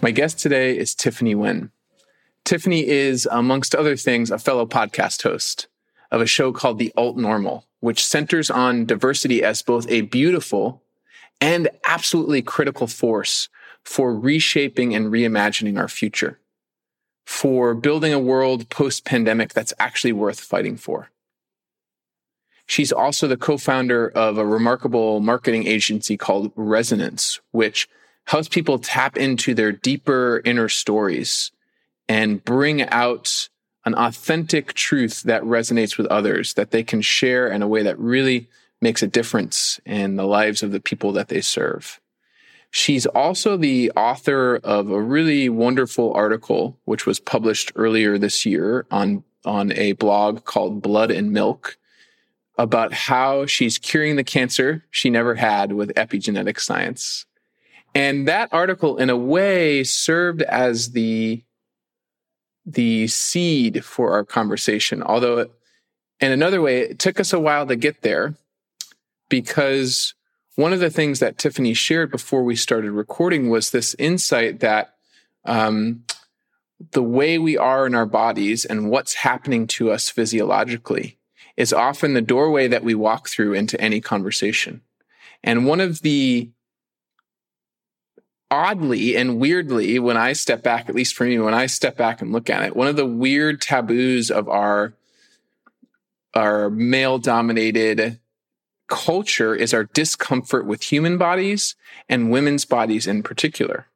My guest today is Tiffany Wen. Tiffany is, amongst other things, a fellow podcast host of a show called The Alt-Normal, which centers on diversity as both a beautiful and absolutely critical force for reshaping and reimagining our future, for building a world post-pandemic that's actually worth fighting for. She's also the co-founder of a remarkable marketing agency called Resonance, which helps people tap into their deeper inner stories and bring out an authentic truth that resonates with others, that they can share in a way that really makes a difference in the lives of the people that they serve. She's also the author of a really wonderful article, which was published earlier this year on a blog called Blood and Milk, about how she's curing the cancer she never had with epigenetic science. And that article, in a way, served as the seed for our conversation. Although, in another way, it took us a while to get there, because one of the things that Tiffany shared before we started recording was this insight that the way we are in our bodies and what's happening to us physiologically is often the doorway that we walk through into any conversation. And one of the, oddly and weirdly, when I step back, at least for me, when I step back and look at it, one of the weird taboos of our male-dominated culture is our discomfort with human bodies and women's bodies in particular.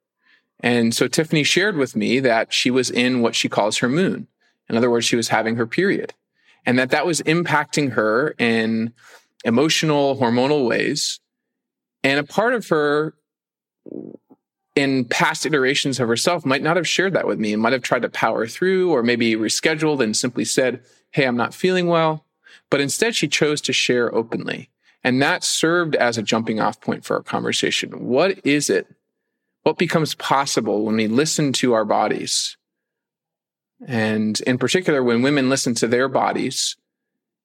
And so Tiffany shared with me that she was in what she calls her moon. In other words, she was having her period, and that was impacting her in emotional, hormonal ways. And a part of her in past iterations of herself might not have shared that with me and might have tried to power through or maybe rescheduled and simply said, "Hey, I'm not feeling well." But instead, she chose to share openly. And that served as a jumping off point for our conversation. What is it? What becomes possible when we listen to our bodies? And in particular, when women listen to their bodies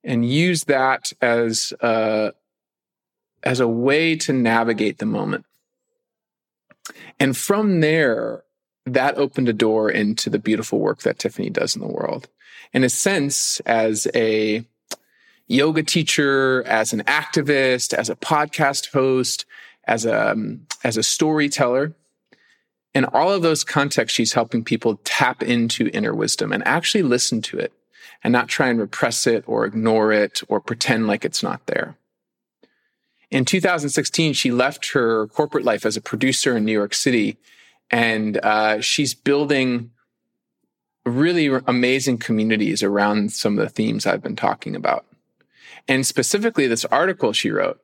and use that as a way to navigate the moment. And from there, that opened a door into the beautiful work that Tiffany does in the world. In a sense, as a yoga teacher, as an activist, as a podcast host, as a storyteller. In all of those contexts, she's helping people tap into inner wisdom and actually listen to it and not try and repress it or ignore it or pretend like it's not there. In 2016, she left her corporate life as a producer in New York City, and she's building really amazing communities around some of the themes I've been talking about. And specifically, this article she wrote,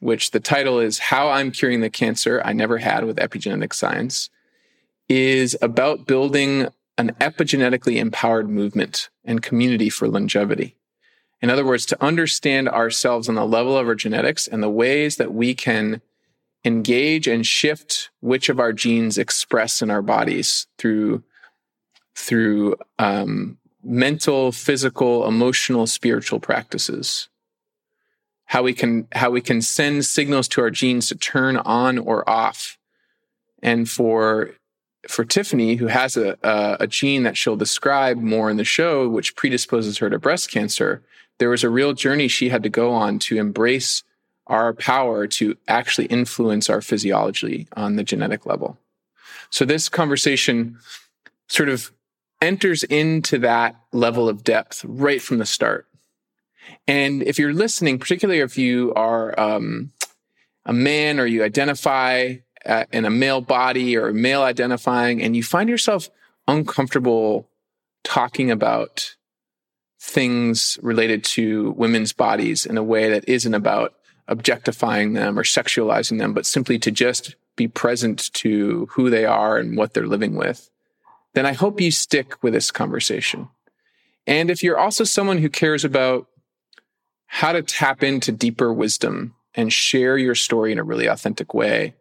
which the title is How I'm Curing the Cancer I Never Had with Epigenetic Science, is about building an epigenetically empowered movement and community for longevity. In other words, to understand ourselves on the level of our genetics and the ways that we can engage and shift which of our genes express in our bodies through mental, physical, emotional, spiritual practices. How we can send signals to our genes to turn on or off. And for Tiffany, who has a gene that she'll describe more in the show, which predisposes her to breast cancer, there was a real journey she had to go on to embrace our power to actually influence our physiology on the genetic level. So this conversation sort of enters into that level of depth right from the start. And if you're listening, particularly if you are a man or you identify in a male body or male identifying, and you find yourself uncomfortable talking about things related to women's bodies in a way that isn't about objectifying them or sexualizing them, but simply to just be present to who they are and what they're living with, then I hope you stick with this conversation. And if you're also someone who cares about how to tap into deeper wisdom and share your story in a really authentic way,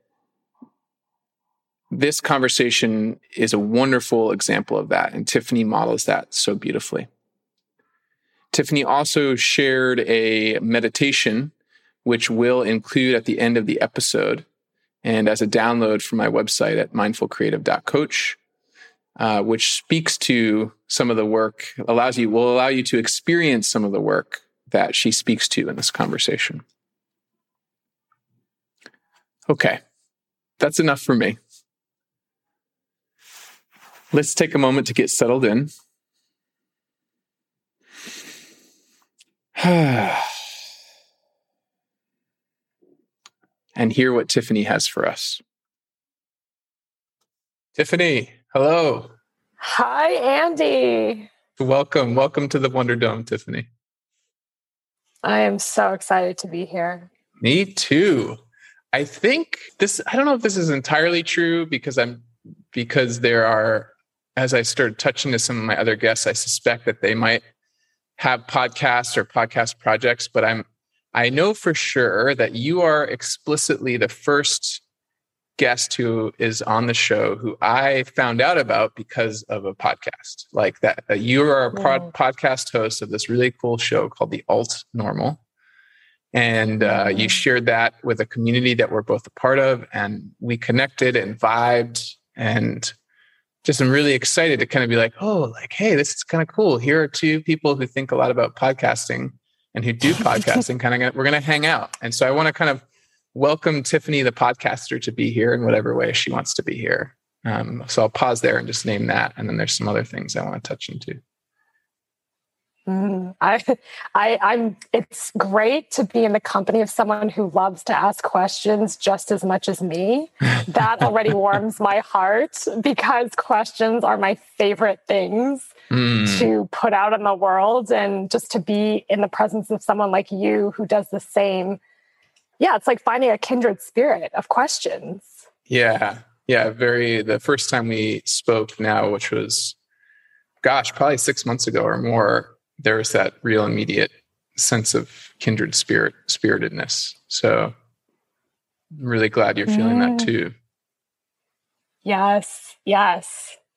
this conversation is a wonderful example of that. And Tiffany models that so beautifully. Tiffany also shared a meditation, which will include at the end of the episode and as a download from my website at mindfulcreative.coach, which speaks to some of the work, will allow you to experience some of the work that she speaks to in this conversation. Okay, that's enough for me. Let's take a moment to get settled in. And hear what Tiffany has for us. Tiffany, hello. Hi, Andy. Welcome to the Wonder Dome, Tiffany. I am so excited to be here. Me too. I think I don't know if this is entirely true because there are, as I started touching to some of my other guests, I suspect that they might have podcasts or podcast projects, but I know for sure that you are explicitly the first guest who is on the show who I found out about because of a podcast. Like that, you are a podcast host of this really cool show called The Alt-Normal. And you shared that with a community that we're both a part of, and we connected and vibed, and just I'm really excited to kind of be like, hey, this is kind of cool. Here are two people who think a lot about podcasting and who do podcasting, we're going to hang out. And so I want to kind of welcome Tiffany, the podcaster, to be here in whatever way she wants to be here. So I'll pause there and just name that. And then there's some other things I want to touch into. It's great to be in the company of someone who loves to ask questions just as much as me. That already warms my heart, because questions are my favorite things to put out in the world, and just to be in the presence of someone like you who does the same. Yeah, it's like finding a kindred spirit of questions. Yeah, very. The first time we spoke now, which was, probably 6 months ago or more, there was that real immediate sense of kindred spiritedness. So I'm really glad you're feeling that too. Yes.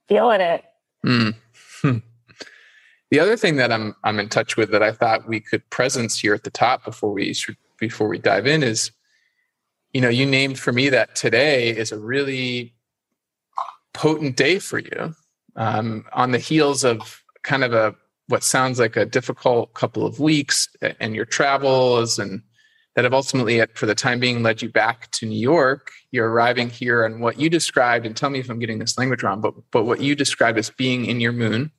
Feeling it. The other thing that I'm in touch with that I thought we could presence here at the top before we dive in is, you named for me that today is a really potent day for you, on the heels of kind of what sounds like a difficult couple of weeks and your travels, and that have ultimately, for the time being, led you back to New York. You're arriving here, and what you described, and tell me if I'm getting this language wrong, but what you described as being in your moon,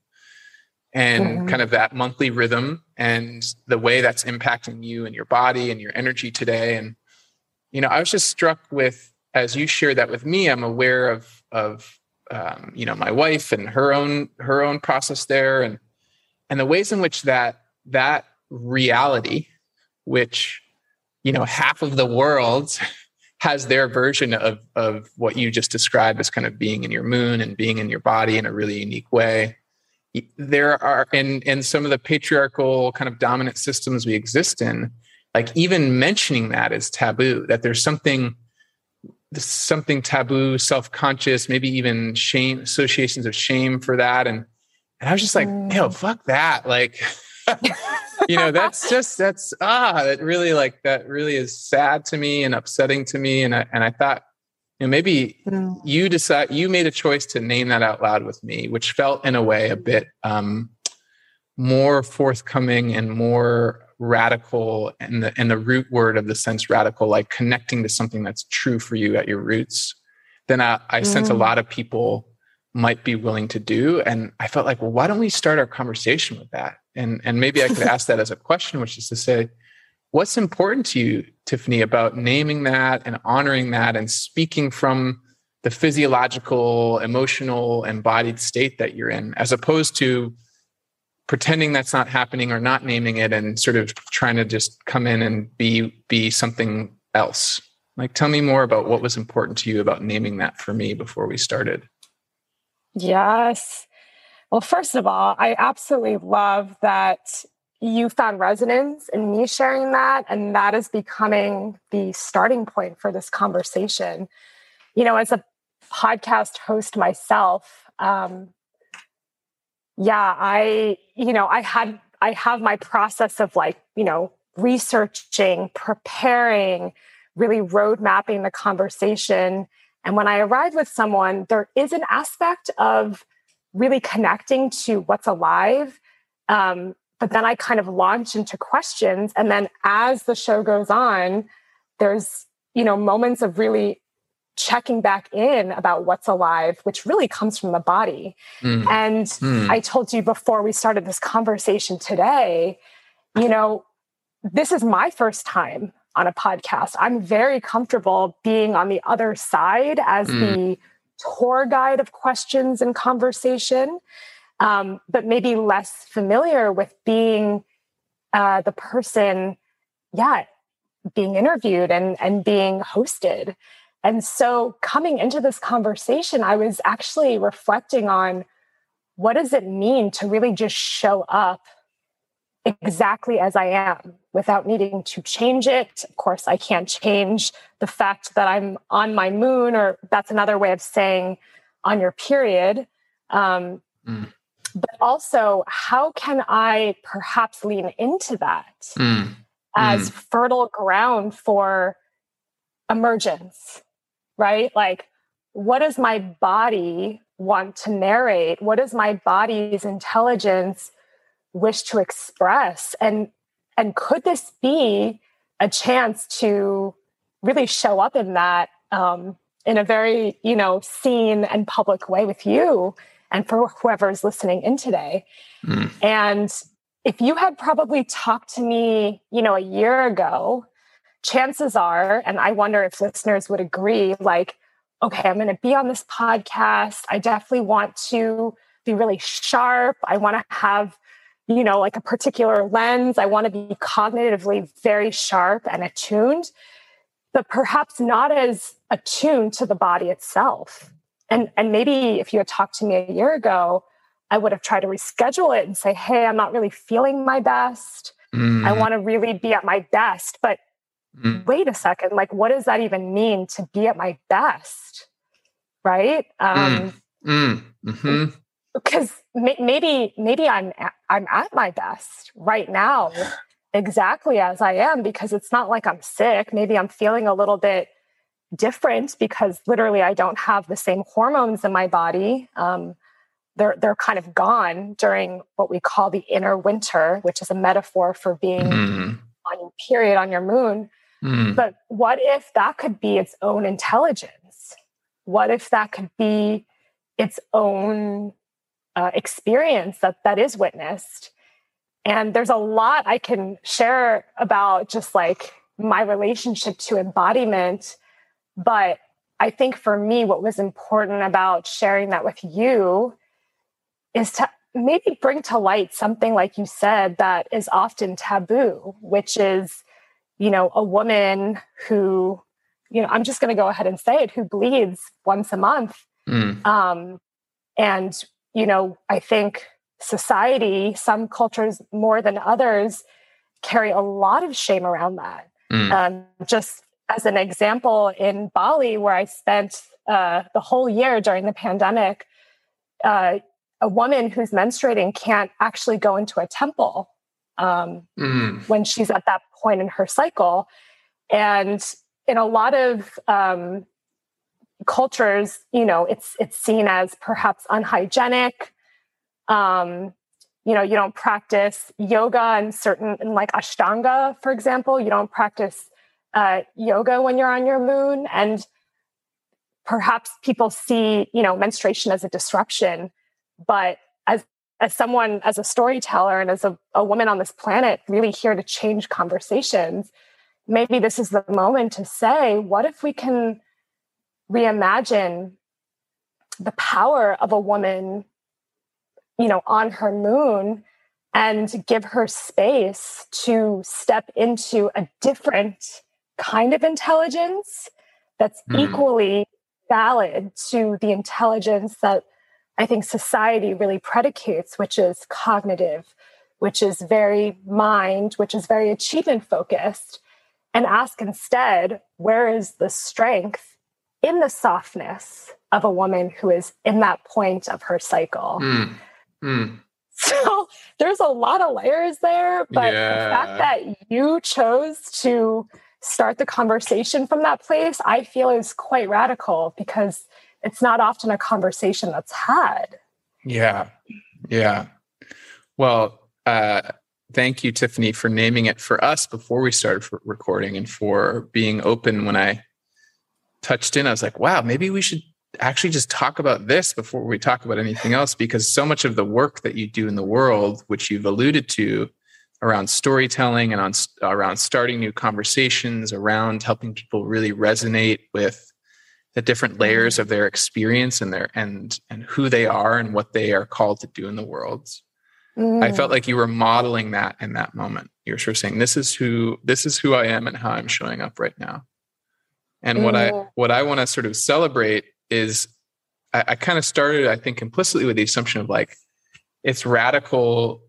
and kind of that monthly rhythm, and the way that's impacting you and your body and your energy today. And, I was just struck with, as you shared that with me, I'm aware of my wife and her own process there, and the ways in which that reality, which, half of the world has their version of what you just described as kind of being in your moon and being in your body in a really unique way. There are, in some of the patriarchal kind of dominant systems we exist in, like even mentioning that is taboo, that there's something taboo, self-conscious, maybe even shame, associations of shame for that. And I was just like, fuck that. Like, that really is sad to me and upsetting to me. And I thought, maybe you made a choice to name that out loud with me, which felt in a way a bit more forthcoming and more radical, and the root word of the sense radical, like connecting to something that's true for you at your roots. than I sense a lot of people might be willing to do. And I felt like, well, why don't we start our conversation with that? And maybe I could ask that as a question, which is to say, what's important to you, Tiffany, about naming that and honoring that and speaking from the physiological, emotional, embodied state that you're in, as opposed to pretending that's not happening or not naming it and sort of trying to just come in and be something else? Like, tell me more about what was important to you about naming that for me before we started. Yes. Well, first of all, I absolutely love that you found resonance in me sharing that, and that is becoming the starting point for this conversation. You know, as a podcast host myself, I have my process of, like, you know, researching, preparing, really road mapping the conversation. And when I arrive with someone, there is an aspect of really connecting to what's alive. But then I kind of launch into questions. And then as the show goes on, there's, you know, moments of really checking back in about what's alive, which really comes from the body. And I told you before we started this conversation today, you know, this is my first time on a podcast. I'm very comfortable being on the other side as the tour guide of questions and conversation. But maybe less familiar with being the person, being interviewed and being hosted. And so coming into this conversation, I was actually reflecting on what does it mean to really just show up exactly as I am without needing to change it. Of course, I can't change the fact that I'm on my moon, or that's another way of saying on your period. But also, how can I perhaps lean into that as fertile ground for emergence, right? Like, what does my body want to narrate? What does my body's intelligence wish to express? And could this be a chance to really show up in that in a very, you know, seen and public way with you? And for whoever is listening in today. And if you had probably talked to me, you know, a year ago, chances are, and I wonder if listeners would agree, like, okay, I'm going to be on this podcast. I definitely want to be really sharp. I want to have, you know, like a particular lens. I want to be cognitively very sharp and attuned, but perhaps not as attuned to the body itself. And maybe if you had talked to me a year ago, I would have tried to reschedule it and say, hey, I'm not really feeling my best. I want to really be at my best. But wait a second, like, what does that even mean to be at my best? Right? Because maybe I'm at my best right now, exactly as I am, because it's not like I'm sick. Maybe I'm feeling a little bit different because literally I don't have the same hormones in my body. They're kind of gone during what we call the inner winter, which is a metaphor for being on your period, on your moon. But what if that could be its own intelligence? What if that could be its own experience that is witnessed? And there's a lot I can share about just like my relationship to embodiment. But I think for me, what was important about sharing that with you is to maybe bring to light something, like you said, that is often taboo, which is, you know, a woman who, you know, I'm just going to go ahead and say it, who bleeds once a month. And, you know, I think society, some cultures more than others, carry a lot of shame around that. As an example, in Bali, where I spent the whole year during the pandemic, a woman who's menstruating can't actually go into a temple when she's at that point in her cycle. And in a lot of cultures, you know, it's seen as perhaps unhygienic. You know, you don't practice yoga and like Ashtanga, for example. You don't practice yoga when you're on your moon. And perhaps people see, you know, menstruation as a disruption, but as someone, as a storyteller and as a woman on this planet really here to change conversations, maybe this is the moment to say, what if we can reimagine the power of a woman, you know, on her moon, and give her space to step into a different kind of intelligence that's equally valid to the intelligence that I think society really predicates, which is cognitive, which is very mind, which is very achievement focused, and ask instead, where is the strength in the softness of a woman who is in that point of her cycle? So there's a lot of layers there, but the fact that you chose to start the conversation from that place, I feel is quite radical, because it's not often a conversation that's had. Well, thank you, Tiffany, for naming it for us before we started recording, and for being open. When I touched in, I was like, wow, maybe we should actually just talk about this before we talk about anything else, because so much of the work that you do in the world, which you've alluded to around storytelling and around starting new conversations, around helping people really resonate with the different layers of their experience and their and who they are and what they are called to do in the world. I felt like you were modeling that in that moment. You were sort of saying, this is who I am and how I'm showing up right now. And what I want to sort of celebrate is, I kind of started, I think, implicitly with the assumption of like, it's radical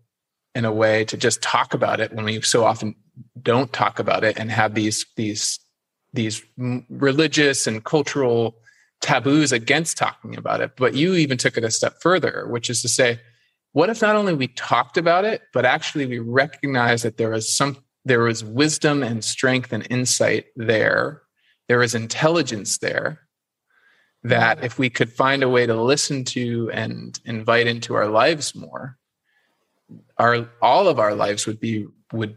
in a way to just talk about it when we so often don't talk about it and have these religious and cultural taboos against talking about it. But you even took it a step further, which is to say, what if not only we talked about it, but actually we recognized that there was wisdom and strength and insight there. There is intelligence there that if we could find a way to listen to and invite into our lives more, all of our lives would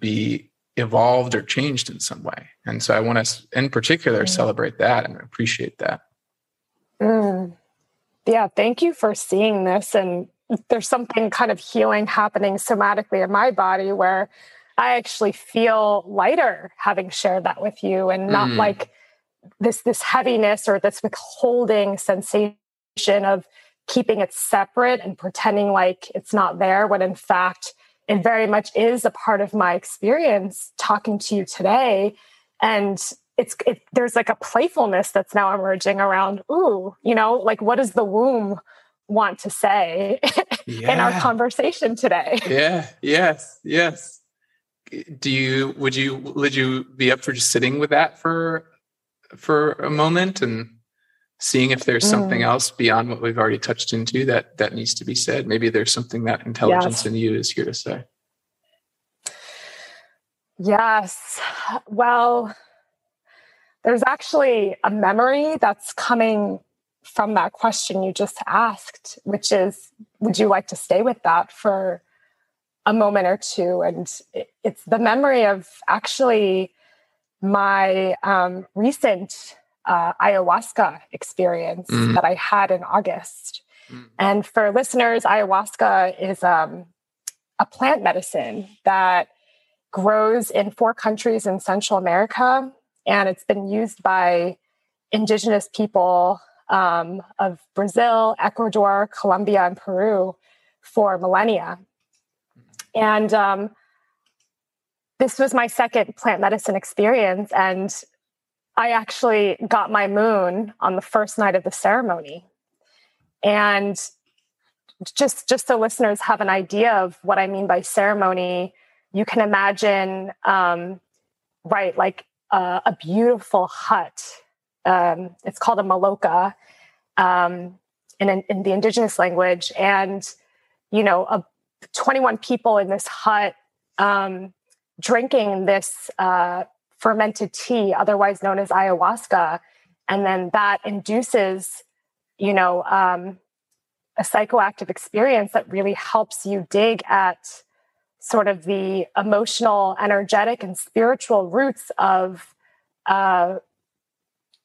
be evolved or changed in some way. And so I want to, in particular, celebrate that and appreciate that. Yeah, thank you for seeing this. And there's something kind of healing happening somatically in my body where I actually feel lighter having shared that with you, and not like this heaviness or this withholding sensation of keeping it separate and pretending like it's not there, when in fact it very much is a part of my experience talking to you today. And there's like a playfulness that's now emerging around, ooh, you know, like, what does the womb want to say in our conversation today? Yes. Would you be up for just sitting with that for a moment and seeing if there's something else beyond what we've already touched into that needs to be said? Maybe there's something that intelligence in you is here to say. Yes. Well, there's actually a memory that's coming from that question you just asked, which is, would you like to stay with that for a moment or two? And it's the memory of actually my recent ayahuasca experience that I had in August. And for listeners, ayahuasca is a plant medicine that grows in 4 countries in Central America, and it's been used by indigenous people of Brazil, Ecuador, Colombia, and Peru for millennia. And this was my second plant medicine experience, and I actually got my moon on the first night of the ceremony. And just so listeners have an idea of what I mean by ceremony, you can imagine, like a beautiful hut. It's called a maloca in the indigenous language. And, you know, 21 people in this hut drinking this fermented tea, otherwise known as ayahuasca. And then that induces, you know, a psychoactive experience that really helps you dig at sort of the emotional, energetic, and spiritual roots of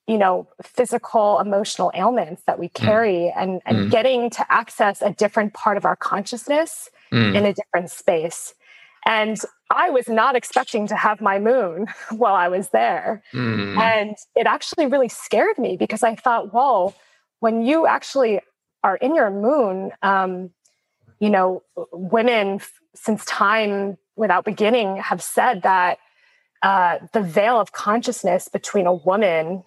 you know, physical, emotional ailments that we carry, and getting to access a different part of our consciousness in a different space. And I was not expecting to have my moon while I was there. And it actually really scared me, because I thought, whoa, when you actually are in your moon, you know, women since time without beginning have said that the veil of consciousness between a woman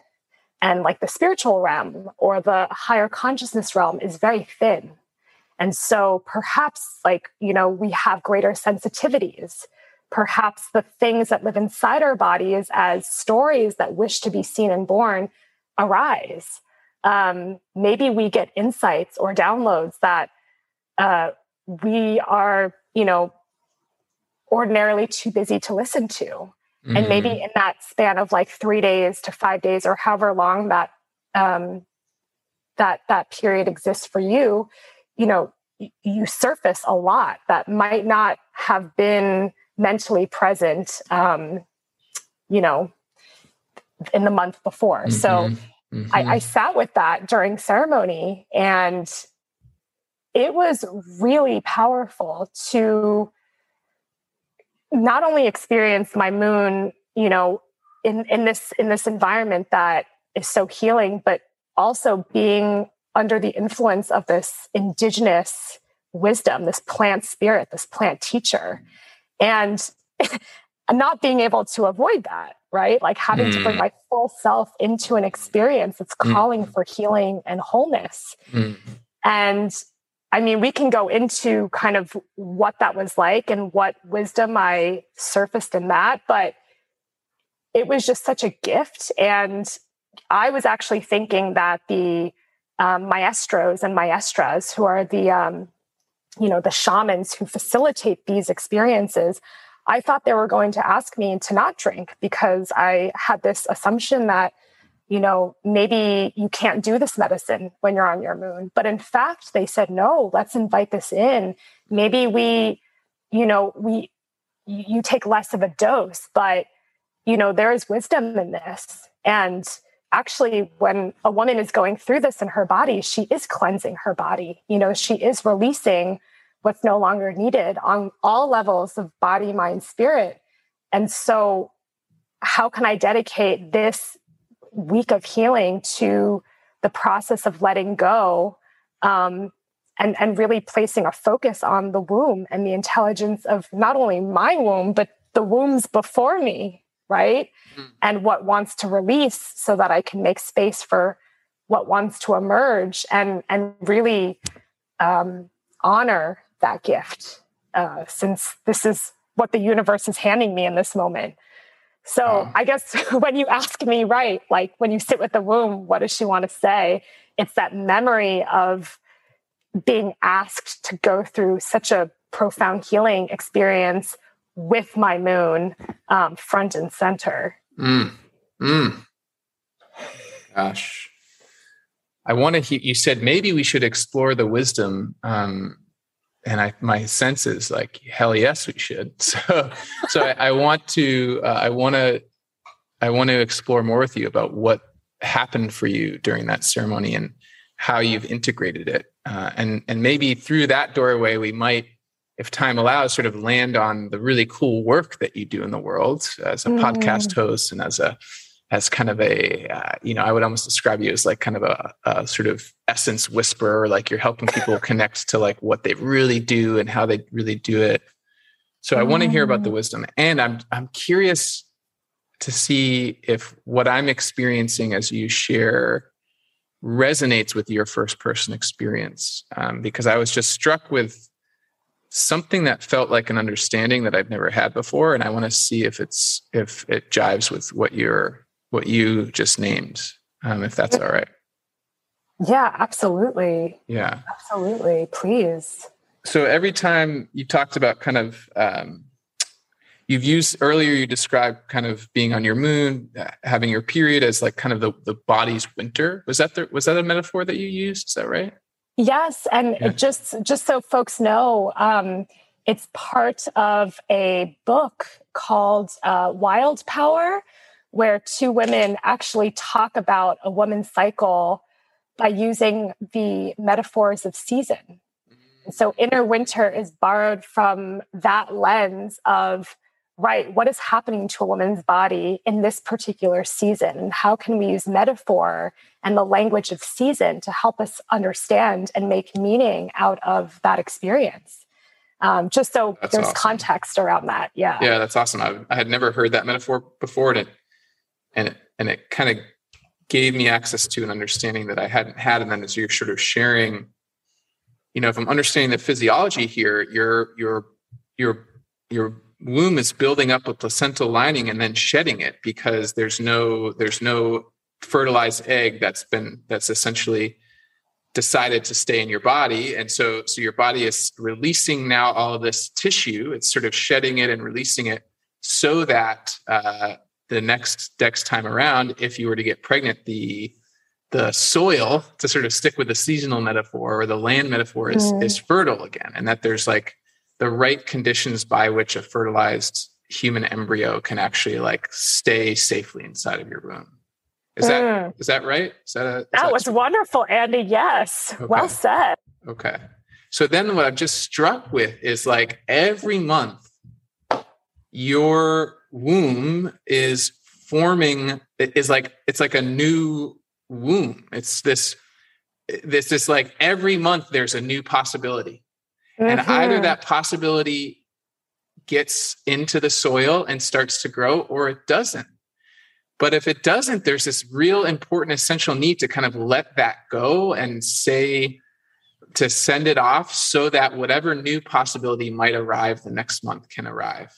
and like the spiritual realm or the higher consciousness realm is very thin. And so perhaps, like, you know, we have greater sensitivities. Perhaps the things that live inside our bodies as stories that wish to be seen and born arise. Maybe we get insights or downloads that we are, you know, ordinarily too busy to listen to. And maybe in that span of like 3 days to 5 days, or however long that that period exists for you, you know, you surface a lot that might not have been mentally present, you know, in the month before. So I sat with that during ceremony, and it was really powerful to not only experience my moon, you know, in this environment that is so healing, but also being under the influence of this indigenous wisdom, this plant spirit, this plant teacher, and not being able to avoid that, right? Like having to bring my full self into an experience that's calling for healing and wholeness. And I mean, we can go into kind of what that was like and what wisdom I surfaced in that, but it was just such a gift. And I was actually thinking that the maestros and maestras, who are the, you know, the shamans who facilitate these experiences, I thought they were going to ask me to not drink, because I had this assumption that, you know, maybe you can't do this medicine when you're on your moon. But in fact, they said, no, let's invite this in. Maybe you take less of a dose, but, you know, there is wisdom in this. And actually, when a woman is going through this in her body, she is cleansing her body. You know, she is releasing what's no longer needed on all levels of body, mind, spirit. And so how can I dedicate this week of healing to the process of letting go, and really placing a focus on the womb and the intelligence of not only my womb, but the wombs before me, right? And what wants to release, so that I can make space for what wants to emerge, and really honor that gift, since this is what the universe is handing me in this moment. So I guess when you ask me, right, like when you sit with the womb, what does she want to say? It's that memory of being asked to go through such a profound healing experience with my moon, front and center. Gosh. I want to hear, you said maybe we should explore the wisdom, and my sense is like, hell yes, we should. So I want to explore more with you about what happened for you during that ceremony and how you've integrated it. And maybe through that doorway, we might, if time allows, sort of land on the really cool work that you do in the world as a podcast host, and as kind of a, you know, I would almost describe you as like kind of a sort of essence whisperer, like you're helping people connect to like what they really do and how they really do it. So I want to hear about the wisdom, and I'm curious to see if what I'm experiencing as you share resonates with your first person experience, because I was just struck with something that felt like an understanding that I've never had before, and I want to see if it jives with what you just named, if that's all right. Yeah, absolutely. Yeah, absolutely. Please. So every time you talked about kind of, you've used earlier, you described kind of being on your moon, having your period as like kind of the body's winter. Was that a metaphor that you used? Is that right? Yes. And just so folks know, it's part of a book called Wild Power, where two women actually talk about a woman's cycle by using the metaphors of season. And so inner winter is borrowed from that lens of, right, what is happening to a woman's body in this particular season? And how can we use metaphor and the language of season to help us understand and make meaning out of that experience? Just so that's there's awesome. Context around that. Yeah. Yeah, that's awesome. I had never heard that metaphor before, and it kind of gave me access to an understanding that I hadn't had. And then as you're sort of sharing, you know, if I'm understanding the physiology here, your womb is building up a placental lining and then shedding it because there's no fertilized egg that's essentially decided to stay in your body. And so your body is releasing now all of this tissue. It's sort of shedding it and releasing it so that the next time around, if you were to get pregnant, the soil, to sort of stick with the seasonal metaphor or the land metaphor, is fertile again. And that there's like the right conditions by which a fertilized human embryo can actually like stay safely inside of your womb. Is that right? That was wonderful, Andy. Yes. Okay. Well said. Okay. So then what I'm just struck with is like every month your womb is forming, it's like a new womb. It's this like every month there's a new possibility. Mm-hmm. And either that possibility gets into the soil and starts to grow or it doesn't. But if it doesn't, there's this real important essential need to kind of let that go and to send it off so that whatever new possibility might arrive the next month can arrive.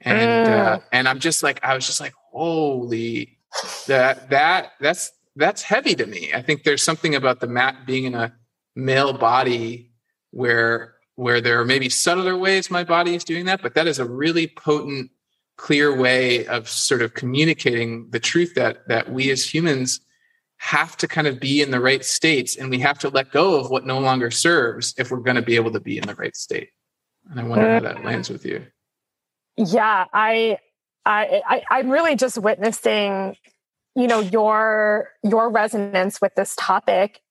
And I was just like, holy, that's heavy to me. I think there's something about the mat being in a male body where there are maybe subtler ways my body is doing that, but that is a really potent, clear way of sort of communicating the truth that we as humans have to kind of be in the right states, and we have to let go of what no longer serves if we're going to be able to be in the right state. And I wonder how that lands with you. Yeah, I'm really just witnessing, you know, your resonance with this topic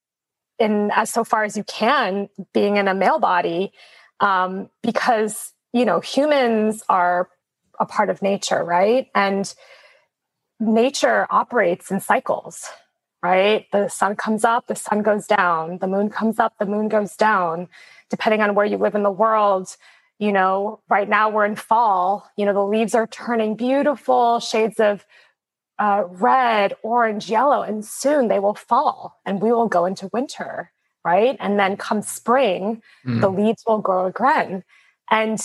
in as so far as you can, being in a male body, because, you know, humans are a part of nature, right? And nature operates in cycles, right? The sun comes up, the sun goes down, the moon comes up, the moon goes down, depending on where you live in the world. You know, right now we're in fall, you know, the leaves are turning beautiful shades of red, orange, yellow, and soon they will fall and we will go into winter, right? And then come spring, the leaves will grow again. And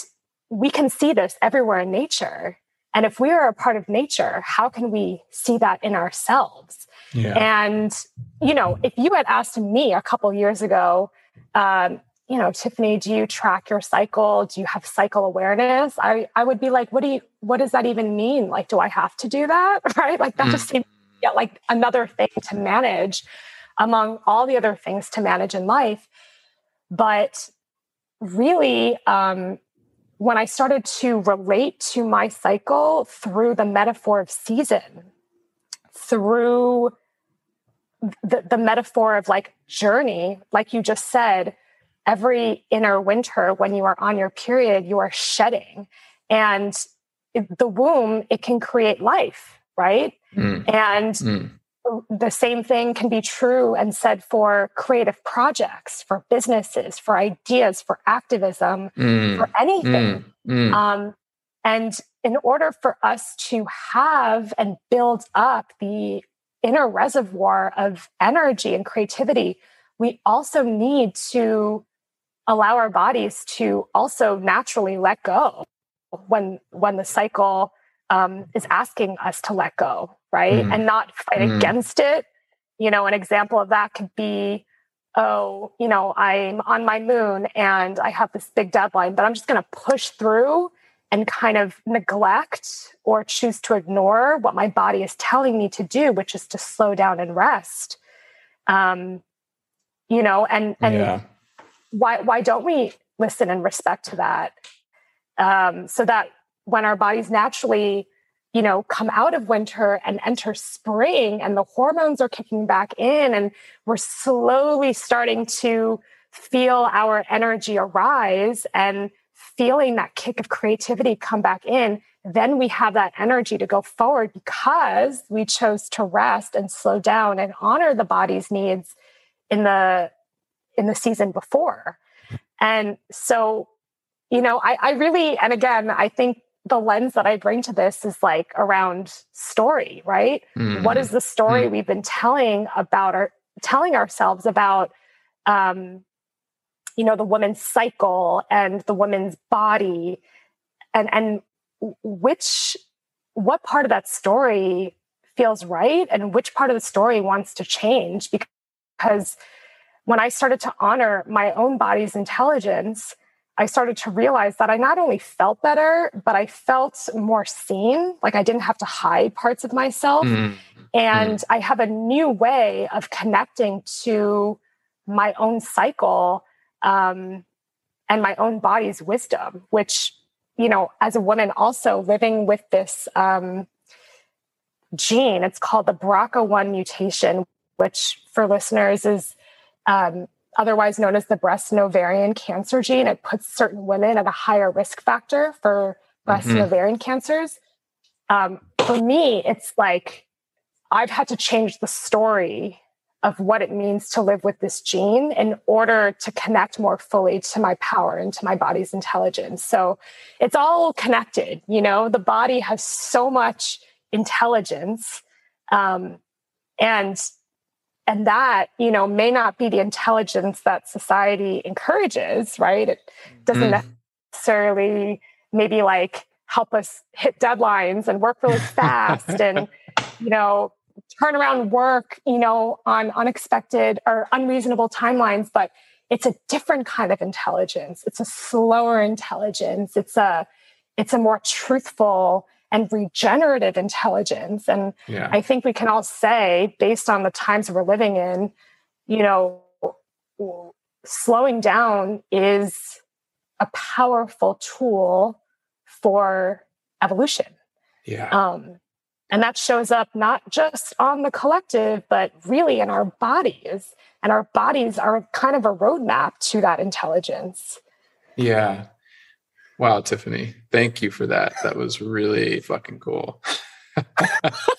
we can see this everywhere in nature. And if we are a part of nature, how can we see that in ourselves? Yeah. And, you know, if you had asked me a couple years ago, you know, Tiffany, do you track your cycle? Do you have cycle awareness? I would be like, what does that even mean? Like, do I have to do that? Right? Like that just seems like another thing to manage among all the other things to manage in life. But really, when I started to relate to my cycle through the metaphor of season, through the metaphor of like journey, like you just said, every inner winter when you are on your period, you are shedding. And the womb, it can create life, right? And the same thing can be true and said for creative projects, for businesses, for ideas, for activism, for anything. And in order for us to have and build up the inner reservoir of energy and creativity, we also need to allow our bodies to also naturally let go when the cycle is asking us to let go, right? And not fight against it. You know, an example of that could be, oh, you know, I'm on my moon and I have this big deadline, but I'm just going to push through and kind of neglect or choose to ignore what my body is telling me to do, which is to slow down and rest. You know, and yeah. Why don't we listen and respect to that? So that when our bodies naturally you know, come out of winter and enter spring, and the hormones are kicking back in, and we're slowly starting to feel our energy arise and feeling that kick of creativity come back in, then we have that energy to go forward because we chose to rest and slow down and honor the body's needs in the season before. And so, you know, I really, and again, I think the lens that I bring to this is like around story, right? Mm-hmm. What is the story we've been telling ourselves about, you know, the woman's cycle and the woman's body, and what part of that story feels right and which part of the story wants to change? Because when I started to honor my own body's intelligence, I started to realize that I not only felt better, but I felt more seen. Like I didn't have to hide parts of myself. Mm-hmm. And I have a new way of connecting to my own cycle, and my own body's wisdom, which, you know, as a woman also living with this gene, it's called the BRCA1 mutation, which for listeners is otherwise known as the breast and ovarian cancer gene. It puts certain women at a higher risk factor for breast and ovarian cancers. For me, it's like I've had to change the story of what it means to live with this gene in order to connect more fully to my power and to my body's intelligence. So it's all connected, you know, the body has so much intelligence. And that, you know, may not be the intelligence that society encourages, right? It doesn't necessarily maybe like help us hit deadlines and work really fast and, you know, turn around work, you know, on unexpected or unreasonable timelines, but it's a different kind of intelligence. It's a slower intelligence. It's a more truthful and regenerative intelligence. And yeah. I think we can all say, based on the times we're living in, you know, slowing down is a powerful tool for evolution. Yeah. And that shows up not just on the collective, but really in our bodies. And our bodies are kind of a roadmap to that intelligence. Yeah. Wow, Tiffany. Thank you for that. That was really fucking cool. Was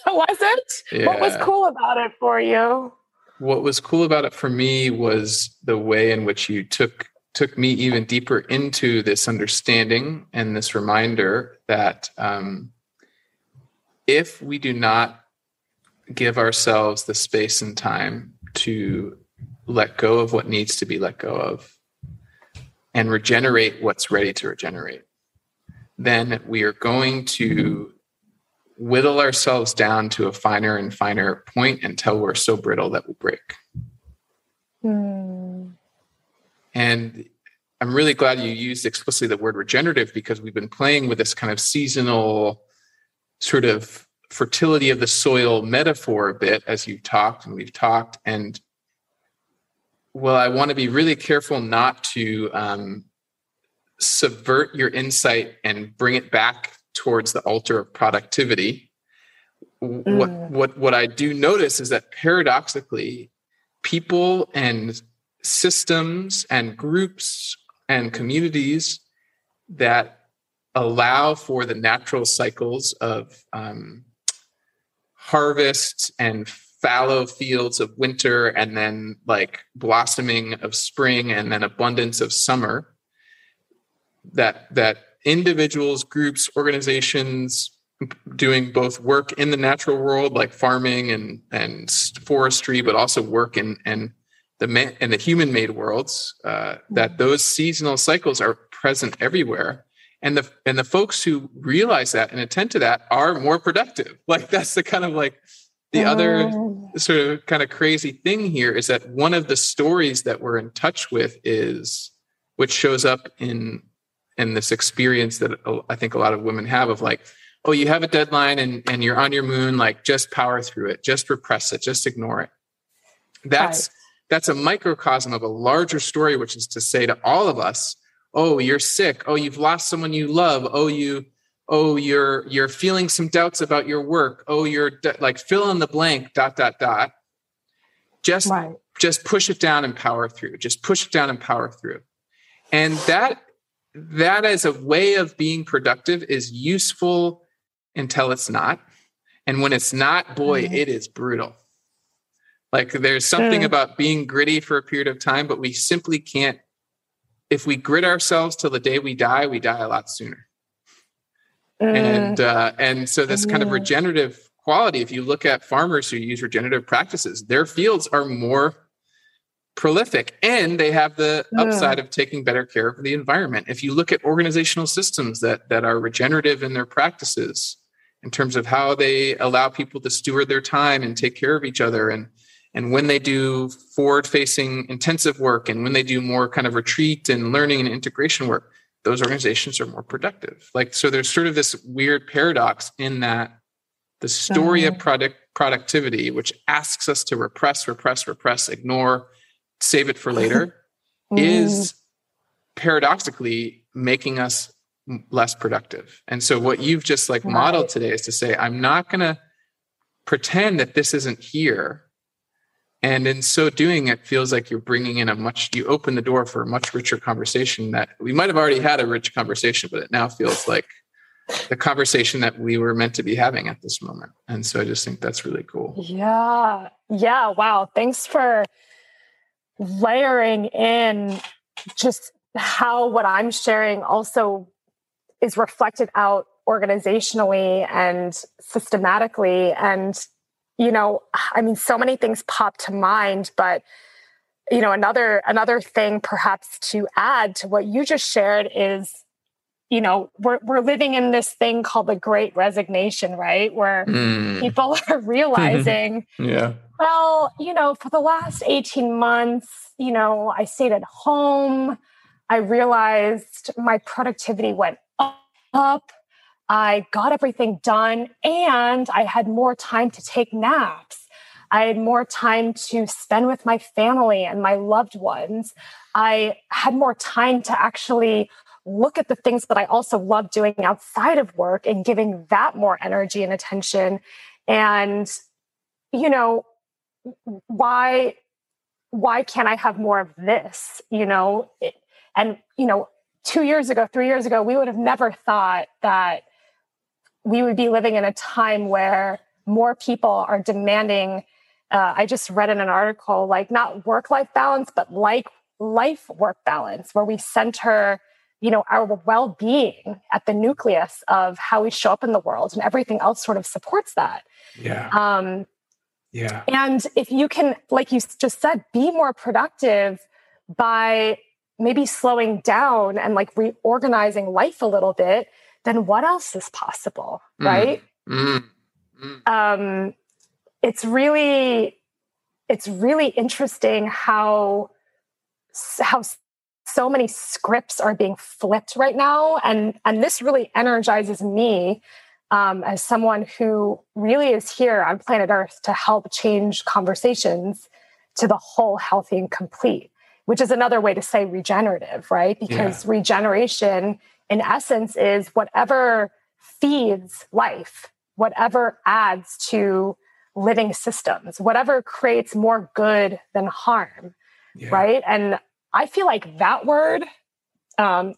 it? Yeah. What was cool about it for you? What was cool about it for me was the way in which you took me even deeper into this understanding and this reminder that, if we do not give ourselves the space and time to let go of what needs to be let go of and regenerate what's ready to regenerate, then we are going to whittle ourselves down to a finer and finer point until we're so brittle that we'll break. And I'm really glad you used explicitly the word regenerative, because we've been playing with this kind of seasonal sort of fertility of the soil metaphor a bit as you've talked and we've talked. And well, I want to be really careful not to subvert your insight and bring it back towards the altar of productivity. What I do notice is that paradoxically, people and systems and groups and communities that allow for the natural cycles of harvests and fallow fields of winter, and then like blossoming of spring, and then abundance of summer, that individuals, groups, organizations doing both work in the natural world, like farming and forestry, but also work in the human-made worlds, that those seasonal cycles are present everywhere. And the folks who realize that and attend to that are more productive. Like that's the kind of like the other sort of kind of crazy thing here is that one of the stories that we're in touch with is, which shows up in this experience that I think a lot of women have of like, oh, you have a deadline and you're on your moon, like just power through it, just repress it, just ignore it. That's a microcosm of a larger story, which is to say to all of us, oh, you're sick. Oh, you've lost someone you love. Oh, you, oh, you're feeling some doubts about your work. Oh, you're like fill in the blank, ... Just push it down and power through. Just push it down and power through. And that as a way of being productive is useful until it's not. And when it's not, boy, it is brutal. Like there's something about being gritty for a period of time, but we simply can't. If we grit ourselves till the day we die a lot sooner. And so this kind of regenerative quality, if you look at farmers who use regenerative practices, their fields are more prolific and they have the upside of taking better care of the environment. If you look at organizational systems that are regenerative in their practices, in terms of how they allow people to steward their time and take care of each other, and when they do forward-facing intensive work and when they do more kind of retreat and learning and integration work, those organizations are more productive. Like, so there's sort of this weird paradox in that the story of productivity, which asks us to repress, ignore, save it for later, is paradoxically making us less productive. And so what you've just like modeled today is to say, I'm not going to pretend that this isn't here. And in so doing, it feels like you're bringing in you open the door for a much richer conversation that we might've already had a rich conversation, but it now feels like the conversation that we were meant to be having at this moment. And so I just think that's really cool. Yeah. Yeah. Wow. Thanks for layering in just how what I'm sharing also is reflected out organizationally and systematically. And, you know, I mean, so many things pop to mind, but, you know, another thing perhaps to add to what you just shared is, you know, we're living in this thing called the Great Resignation, right? Where people are realizing, well, you know, for the last 18 months, you know, I stayed at home. I realized my productivity went up. I got everything done and I had more time to take naps. I had more time to spend with my family and my loved ones. I had more time to actually look at the things that I also love doing outside of work and giving that more energy and attention. And, you know, why can't I have more of this? You know, and, you know, 3 years ago, we would have never thought that we would be living in a time where more people are demanding. I just read in an article, like not work-life balance, but like life-work balance, where we center, you know, our well-being at the nucleus of how we show up in the world, and everything else sort of supports that. Yeah. And if you can, like you just said, be more productive by maybe slowing down and like reorganizing life a little bit, then what else is possible, right? It's really interesting how so many scripts are being flipped right now. And this really energizes me as someone who really is here on planet Earth to help change conversations to the whole, healthy and complete, which is another way to say regenerative, right? Because regeneration in essence is whatever feeds life, whatever adds to living systems, whatever creates more good than harm, right? And I feel like that word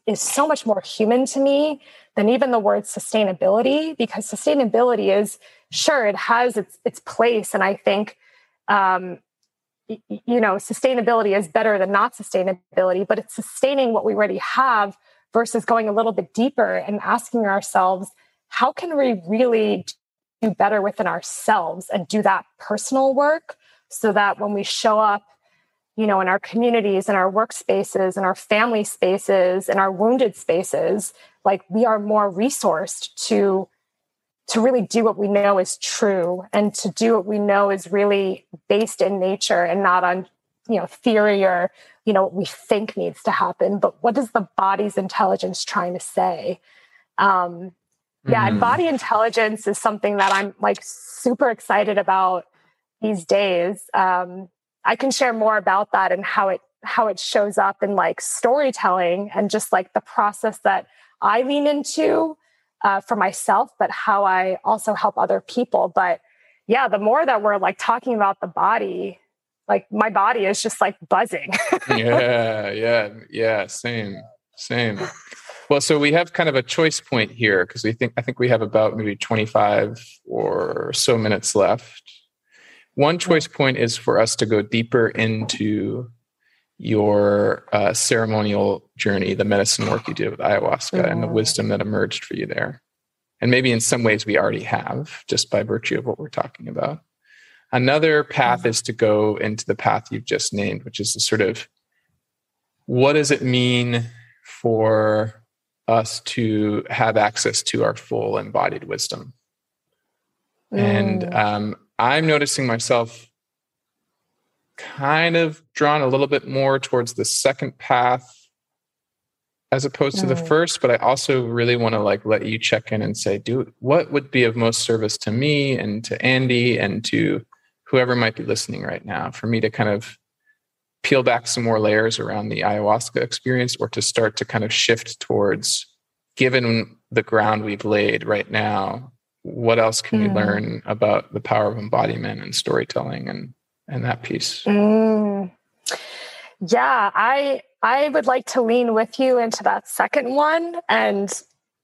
is so much more human to me than even the word sustainability, because sustainability is, sure, it has its place. And I think, you know, sustainability is better than not sustainability, but it's sustaining what we already have versus going a little bit deeper and asking ourselves, how can we really do better within ourselves and do that personal work so that when we show up, you know, in our communities, in our workspaces, in our family spaces, in our wounded spaces, like we are more resourced to really do what we know is true and to do what we know is really based in nature and not on, you know, theory or, you know, what we think needs to happen. But what is the body's intelligence trying to say? And body intelligence is something that I'm like super excited about these days. I can share more about that and how it shows up in like storytelling and just like the process that I lean into for myself, but how I also help other people. But yeah, the more that we're like talking about the body, like my body is just like buzzing. Yeah. Same. Well, so we have kind of a choice point here because I think we have about maybe 25 or so minutes left. One choice point is for us to go deeper into your ceremonial journey, the medicine work you did with ayahuasca and the wisdom that emerged for you there. And maybe in some ways we already have just by virtue of what we're talking about. Another path is to go into the path you've just named, which is the sort of, what does it mean for us to have access to our full embodied wisdom? And I'm noticing myself kind of drawn a little bit more towards the second path as opposed to the first, but I also really want to like let you check in and say, what would be of most service to me and to Andy and to whoever might be listening right now for me to kind of peel back some more layers around the ayahuasca experience, or to start to kind of shift towards, given the ground we've laid right now, what else can we learn about the power of embodiment and storytelling and that piece? Yeah, I would like to lean with you into that second one. And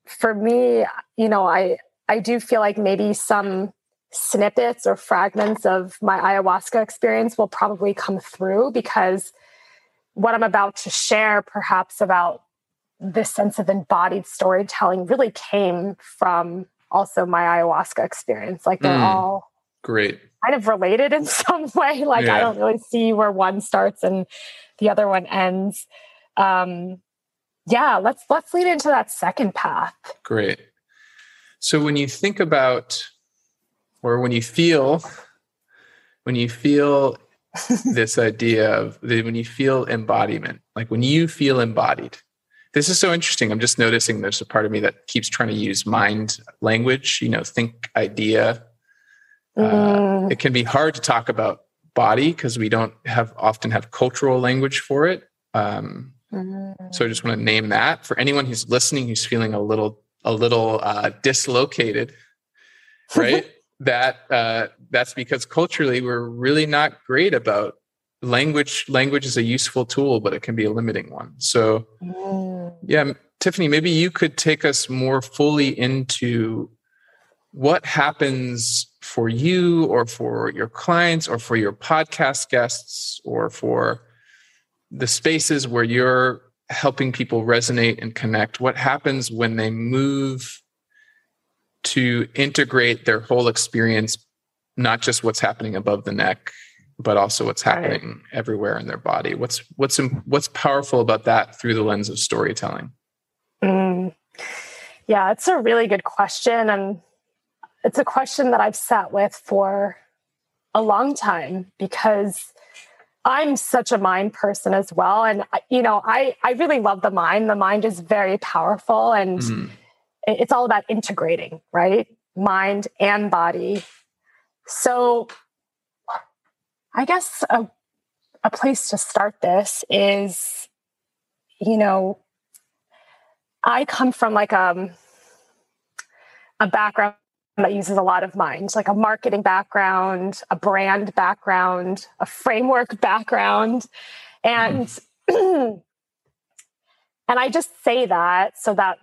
for me, I do feel like maybe some snippets or fragments of my ayahuasca experience will probably come through, because what I'm about to share perhaps about this sense of embodied storytelling really came from also my ayahuasca experience. Like they're all great, kind of related in some way. Like I don't really see where one starts and the other one ends. Let's lead into that second path. Great. So when you think about, or when you feel this idea of, when you feel embodiment, like when you feel embodied, this is so interesting. I'm just noticing there's a part of me that keeps trying to use mind language, think idea. It can be hard to talk about body because we don't often have cultural language for it. So I just want to name that for anyone who's listening, who's feeling a little dislocated, right? That's because culturally we're really not great about language. Language is a useful tool, but it can be a limiting one. So Tiffany, maybe you could take us more fully into what happens for you or for your clients or for your podcast guests or for the spaces where you're helping people resonate and connect. What happens when they move to integrate their whole experience, not just what's happening above the neck, but also what's happening everywhere in their body? What's powerful about that through the lens of storytelling? Yeah, it's a really good question. And it's a question that I've sat with for a long time because I'm such a mind person as well. And, I really love the mind. The mind is very powerful, and it's all about integrating, right? Mind and body. So I guess a place to start this is, I come from like a background that uses a lot of mind, like a marketing background, a brand background, a framework background. And, and I just say that so that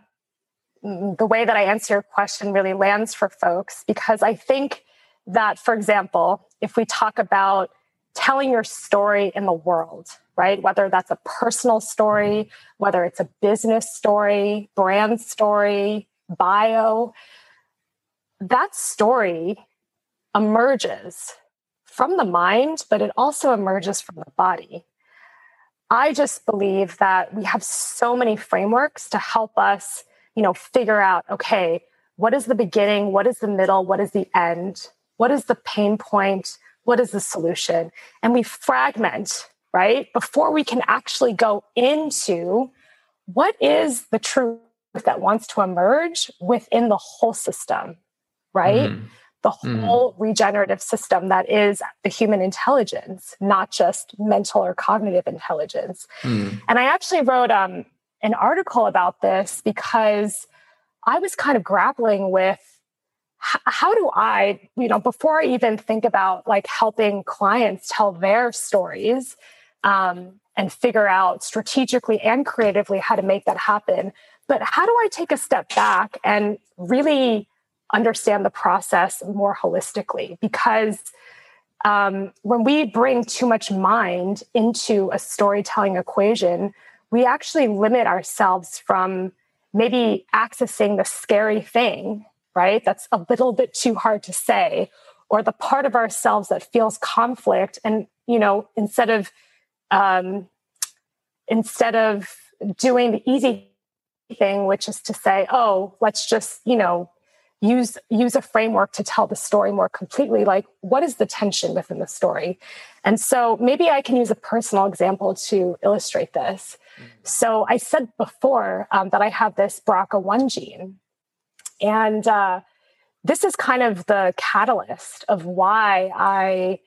the way that I answer your question really lands for folks, because I think that, for example, if we talk about telling your story in the world, right? Whether that's a personal story, whether it's a business story, brand story, bio, that story emerges from the mind, but it also emerges from the body. I just believe that we have so many frameworks to help us, figure out, okay, what is the beginning? What is the middle? What is the end? What is the pain point? What is the solution? And we fragment, right? Before we can actually go into what is the truth that wants to emerge within the whole system, right? The whole regenerative system that is the human intelligence, not just mental or cognitive intelligence. And I actually wrote an article about this because I was kind of grappling with how do I, you know, before I even think about like helping clients tell their stories and figure out strategically and creatively how to make that happen, but how do I take a step back and really understand the process more holistically? Because when we bring too much mind into a storytelling equation, we actually limit ourselves from maybe accessing the scary thing, right? That's a little bit too hard to say, or the part of ourselves that feels conflict. And, you know, instead of doing the easy thing, which is to say, oh, let's just, you know, use a framework to tell the story more completely. Like, what is the tension within the story? And so maybe I can use a personal example to illustrate this. Mm-hmm. So I said before that I have this BRCA1 gene. And this is kind of the catalyst of why I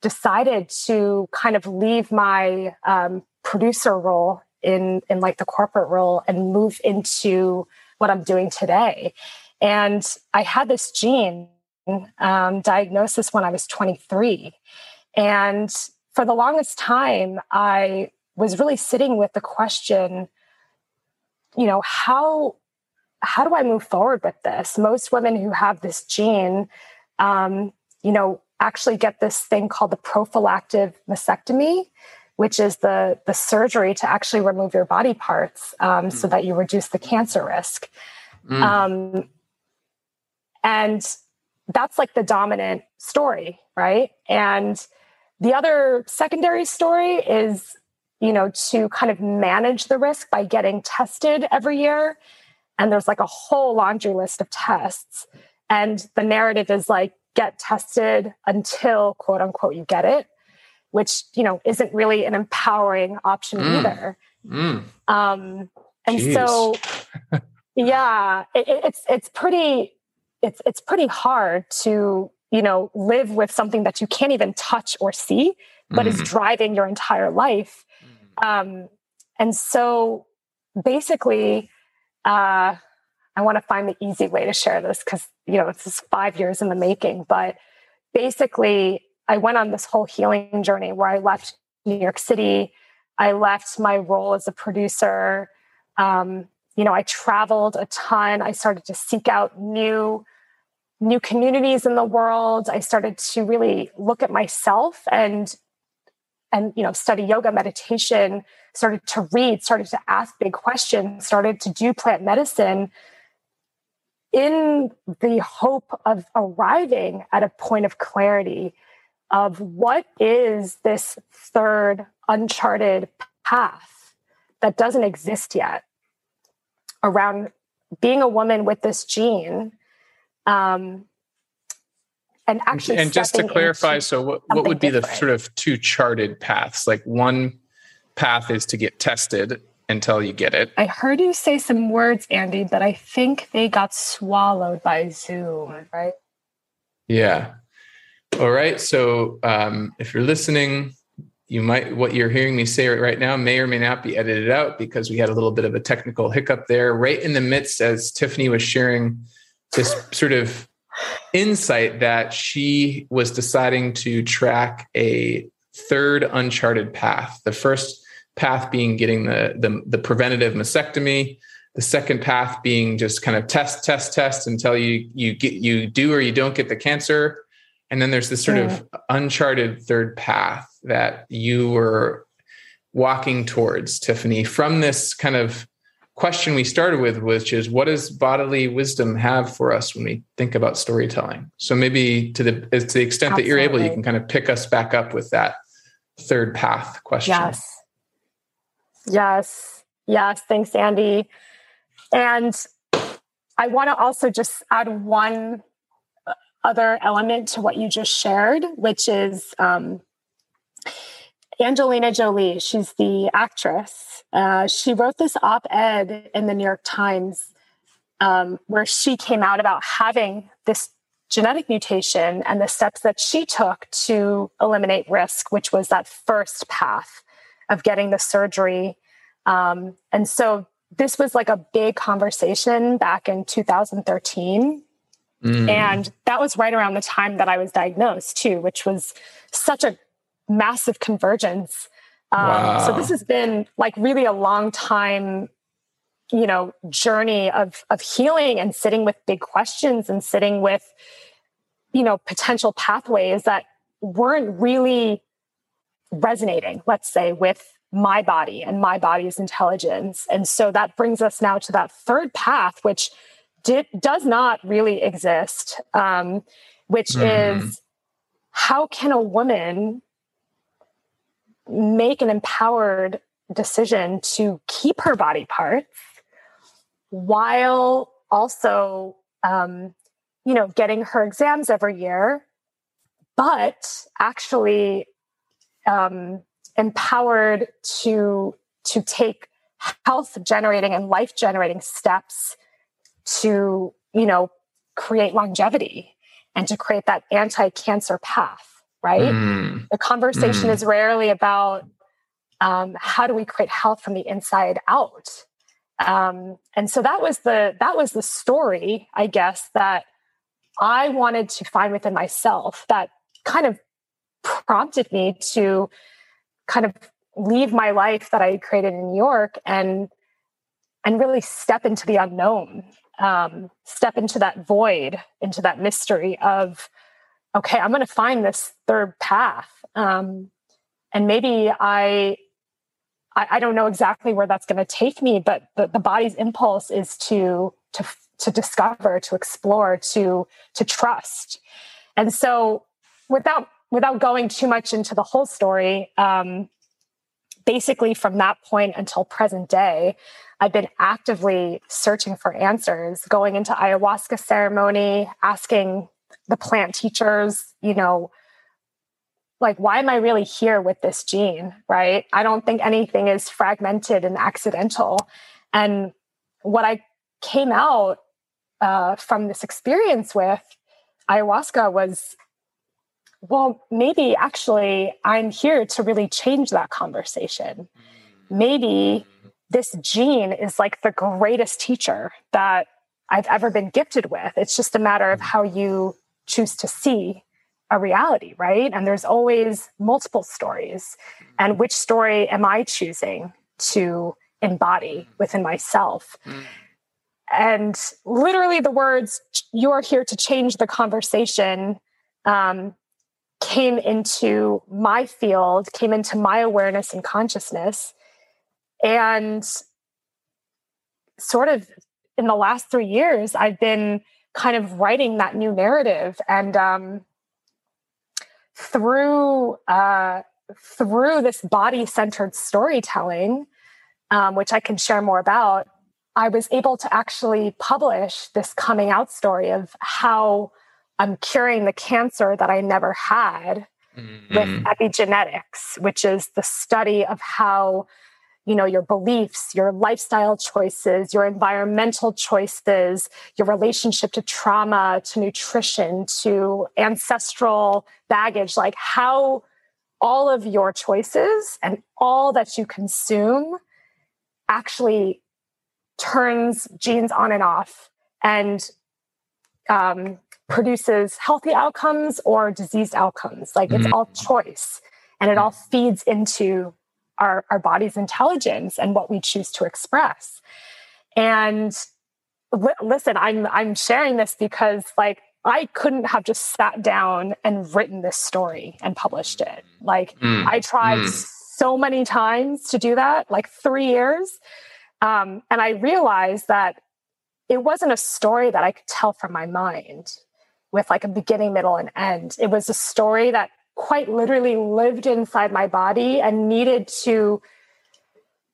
decided to kind of leave my producer role in like the corporate role and move into what I'm doing today. And I had this gene diagnosis when I was 23. And for the longest time, I was really sitting with the question, you know, how do I move forward with this? Most women who have this gene, you know, actually get this thing called the prophylactic mastectomy, which is the surgery to actually remove your body parts so that you reduce the cancer risk. Mm. And that's like the dominant story, right? And the other secondary story is, you know, to kind of manage the risk by getting tested every year. And there's like a whole laundry list of tests. And the narrative is like, get tested until, quote unquote, you get it, which, you know, isn't really an empowering option either. Mm. And Jeez. So, yeah, it's pretty hard to, you know, live with something that you can't even touch or see, but is driving your entire life. And so basically, I want to find the easy way to share this because, you know, this is 5 years in the making, but basically I went on this whole healing journey where I left New York City. I left my role as a producer. You know, I traveled a ton. I started to seek out new communities in the world. I started to really look at myself and, you know, study yoga, meditation, started to read, started to ask big questions, started to do plant medicine in the hope of arriving at a point of clarity of what is this third uncharted path that doesn't exist yet around being a woman with this gene. And actually, and just to clarify, so what would be different. The sort of two charted paths? Like one path is to get tested until you get it. I heard you say some words, Andy, but I think they got swallowed by Zoom, right? Yeah. All right. So if you're listening, you might, what you're hearing me say right now may or may not be edited out because we had a little bit of a technical hiccup there right in the midst as Tiffany was sharing this sort of insight that she was deciding to track a third uncharted path. The first path being getting the preventative mastectomy, the second path being just kind of test until you do or you don't get the cancer. And then there's this sort of uncharted third path that you were walking towards, Tiffany, from this kind of question we started with, which is what does bodily wisdom have for us when we think about storytelling? So maybe to the extent Absolutely. That you're able, you can kind of pick us back up with that third path question. Yes. Thanks, Andy. And I want to also just add one other element to what you just shared, which is, Angelina Jolie, she's the actress. She wrote this op-ed in the New York Times where she came out about having this genetic mutation and the steps that she took to eliminate risk, which was that first path of getting the surgery. And so this was like a big conversation back in 2013. And that was right around the time that I was diagnosed too, which was such a massive convergence. Wow. So this has been like really a long time, you know, journey of healing and sitting with big questions and sitting with, you know, potential pathways that weren't really resonating, let's say, with my body and my body's intelligence. And so that brings us now to that third path, which does not really exist, which is how can a woman make an empowered decision to keep her body parts while also, you know, getting her exams every year, but actually empowered to take health-generating and life-generating steps to, you know, create longevity and to create that anti-cancer path, right? The conversation is rarely about how do we create health from the inside out? And so that was the story, I guess, that I wanted to find within myself that kind of prompted me to kind of leave my life that I had created in New York and really step into the unknown, step into that void, into that mystery of, okay, I'm going to find this third path. And maybe I don't know exactly where that's going to take me, but the body's impulse is to discover, to explore, to trust. And so without going too much into the whole story, basically from that point until present day, I've been actively searching for answers, going into ayahuasca ceremony, asking the plant teachers, you know, like, why am I really here with this gene, right? I don't think anything is fragmented and accidental. And what I came out from this experience with ayahuasca was, well, maybe actually I'm here to really change that conversation. Maybe this gene is like the greatest teacher that I've ever been gifted with. It's just a matter of how you choose to see a reality, right? And there's always multiple stories. And which story am I choosing to embody within myself? And literally the words, "You are here to change the conversation," came into my field, came into my awareness and consciousness. And sort of in the last 3 years, I've been kind of writing that new narrative. And through this body-centered storytelling, which I can share more about, I was able to actually publish this coming out story of how I'm curing the cancer that I never had with epigenetics, which is the study of how, you know, your beliefs, your lifestyle choices, your environmental choices, your relationship to trauma, to nutrition, to ancestral baggage, like how all of your choices and all that you consume actually turns genes on and off and produces healthy outcomes or diseased outcomes. Like it's all choice and it all feeds into our body's intelligence and what we choose to express. And listen, I'm sharing this because like I couldn't have just sat down and written this story and published it. Like I tried so many times to do that, like 3 years. And I realized that it wasn't a story that I could tell from my mind with like a beginning, middle, and end. It was a story that quite literally lived inside my body and needed to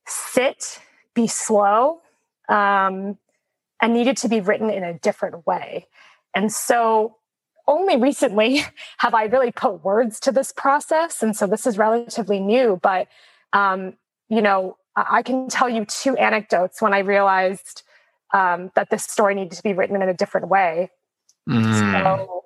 sit, be slow, and needed to be written in a different way. And so only recently have I really put words to this process. And so this is relatively new, but, you know, I can tell you two anecdotes when I realized that this story needed to be written in a different way. So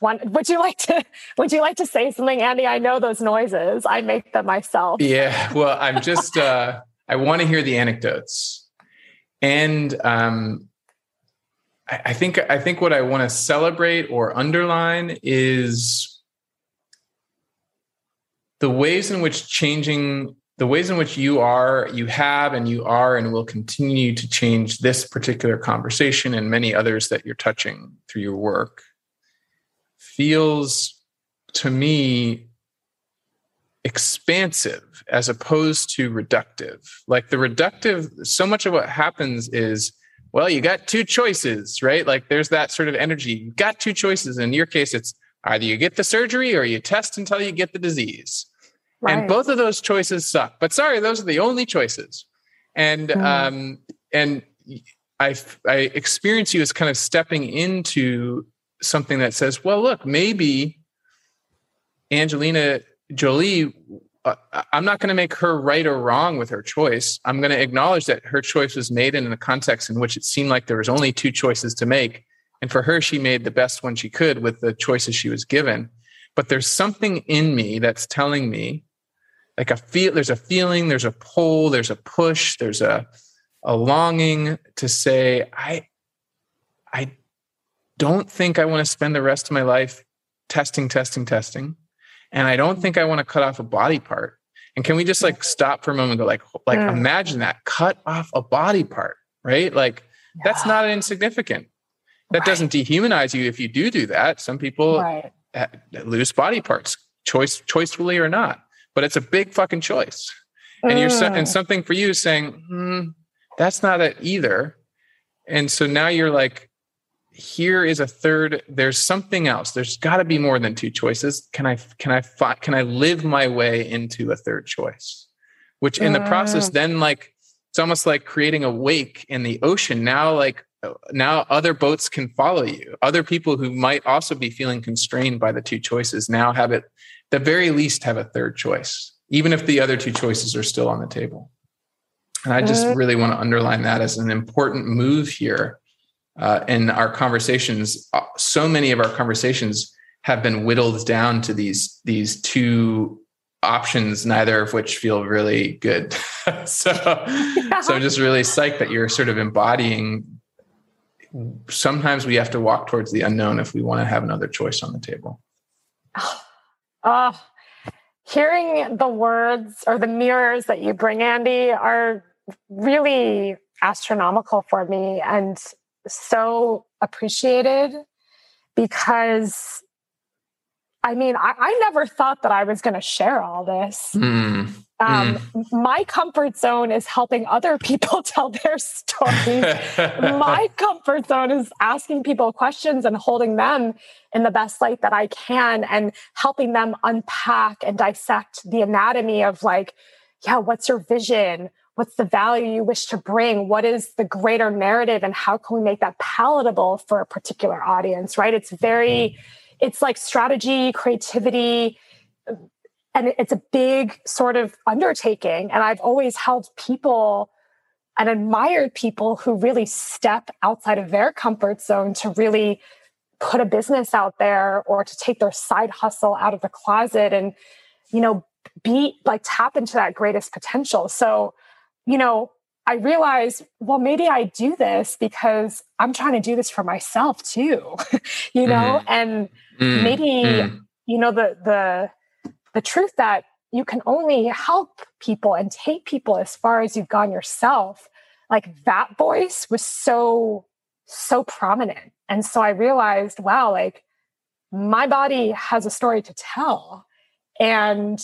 one, would you like to say something, Andy? I know those noises. I make them myself. Yeah. Well, I'm just, I want to hear the anecdotes. And I think what I want to celebrate or underline is the ways in which you have and will continue to change this particular conversation and many others that you're touching through your work feels to me expansive as opposed to reductive. Like the reductive, so much of what happens is, well, you got two choices, right? Like there's that sort of energy. You got two choices. In your case, it's either you get the surgery or you test until you get the disease. Right. And both of those choices suck, but sorry, those are the only choices. And I experience you as kind of stepping into something that says, well, look, maybe Angelina Jolie, I'm not going to make her right or wrong with her choice. I'm going to acknowledge that her choice was made in a context in which it seemed like there was only two choices to make. And for her, she made the best one she could with the choices she was given. But there's something in me that's telling me, like there's a feeling, there's a pull, there's a push, there's a longing to say, I don't think I want to spend the rest of my life testing. And I don't think I want to cut off a body part. And can we just like stop for a moment and go like imagine that, cut off a body part, right? Like that's not insignificant. That doesn't dehumanize you if you do that. Some people lose body parts, choicefully or not, but it's a big fucking choice. And and something for you is saying, that's not it either. And so now you're like, here is a third. There's something else. There's got to be more than two choices. Can I live my way into a third choice? Which in the process, then like it's almost like creating a wake in the ocean. Now other boats can follow you. Other people who might also be feeling constrained by the two choices now have at the very least have a third choice, even if the other two choices are still on the table. And I just really want to underline that as an important move here. In our conversations, so many of our conversations have been whittled down to these two options, neither of which feel really good. So I'm just really psyched that you're sort of embodying. Sometimes we have to walk towards the unknown if we want to have another choice on the table. Hearing the words or the mirrors that you bring, Andy, are really astronomical for me and so appreciated, because I mean, I never thought that I was going to share all this. My comfort zone is helping other people tell their stories. My comfort zone is asking people questions and holding them in the best light that I can and helping them unpack and dissect the anatomy of like, what's your vision? What's the value you wish to bring? What is the greater narrative and how can we make that palatable for a particular audience, right? It's it's like strategy, creativity, and it's a big sort of undertaking. And I've always held people and admired people who really step outside of their comfort zone to really put a business out there or to take their side hustle out of the closet and, tap into that greatest potential. So, I realized, well, maybe I do this because I'm trying to do this for myself too, the truth that you can only help people and take people as far as you've gone yourself. Like that voice was so, so prominent. And so I realized, wow, like my body has a story to tell. And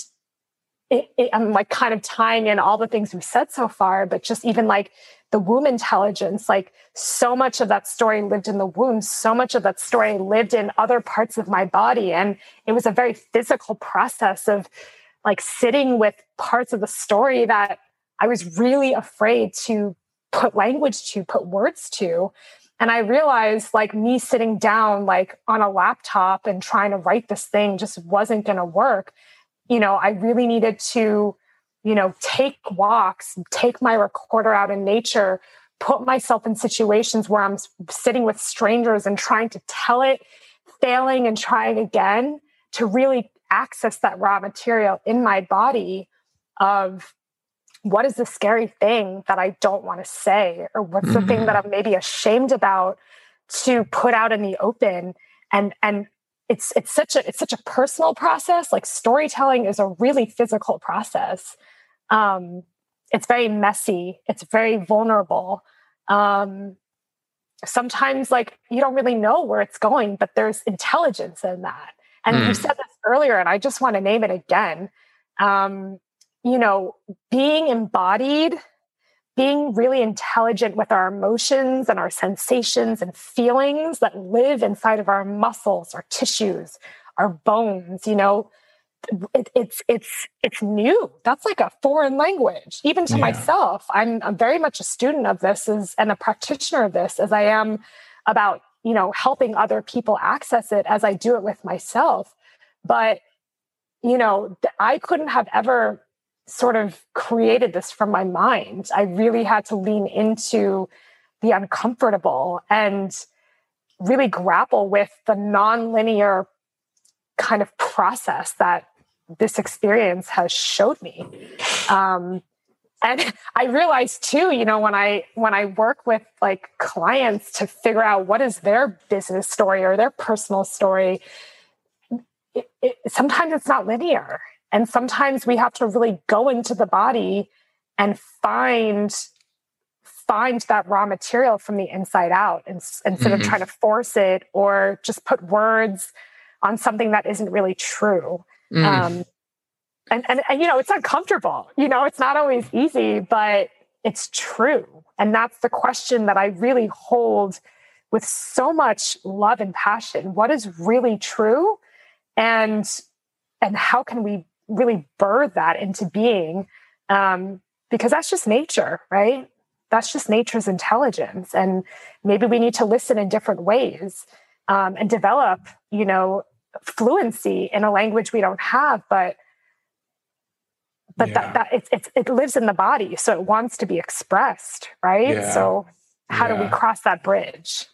I'm like kind of tying in all the things we've said so far, but just even like the womb intelligence, like so much of that story lived in the womb, so much of that story lived in other parts of my body. And it was a very physical process of like sitting with parts of the story that I was really afraid to put language to, put words to. And I realized like me sitting down like on a laptop and trying to write this thing just wasn't going to work. I really needed to, take walks, take my recorder out in nature, put myself in situations where I'm sitting with strangers and trying to tell it, failing and trying again to really access that raw material in my body of what is the scary thing that I don't want to say? Or what's the thing that I'm maybe ashamed about to put out in the open? And it's such a personal process. Like, storytelling is a really physical process. It's very messy. It's very vulnerable. Sometimes, like, you don't really know where it's going, but there's intelligence in that. And you said this earlier, and I just want to name it again. You know, being embodied, being really intelligent with our emotions and our sensations and feelings that live inside of our muscles, our tissues, our bones, you know, it's new. That's like a foreign language, even to myself. I'm very much a student of this and a practitioner of this as I am about, you know, helping other people access it as I do it with myself. But, you know, I couldn't have ever sort of created this from my mind. I really had to lean into the uncomfortable and really grapple with the nonlinear kind of process that this experience has showed me. And I realized too, you know, when I work with like clients to figure out what is their business story or their personal story, sometimes it's not linear. And sometimes we have to really go into the body and find that raw material from the inside out, instead of trying to force it or just put words on something that isn't really true. And you know, it's uncomfortable. You know, it's not always easy, but it's true. And that's the question that I really hold with so much love and passion. What is really true? And how can we really birth that into being, because that's just nature, right? That's just nature's intelligence. And maybe we need to listen in different ways, and develop, you know, fluency in a language we don't have, but it lives in the body. So it wants to be expressed, right? Yeah. So how do we cross that bridge?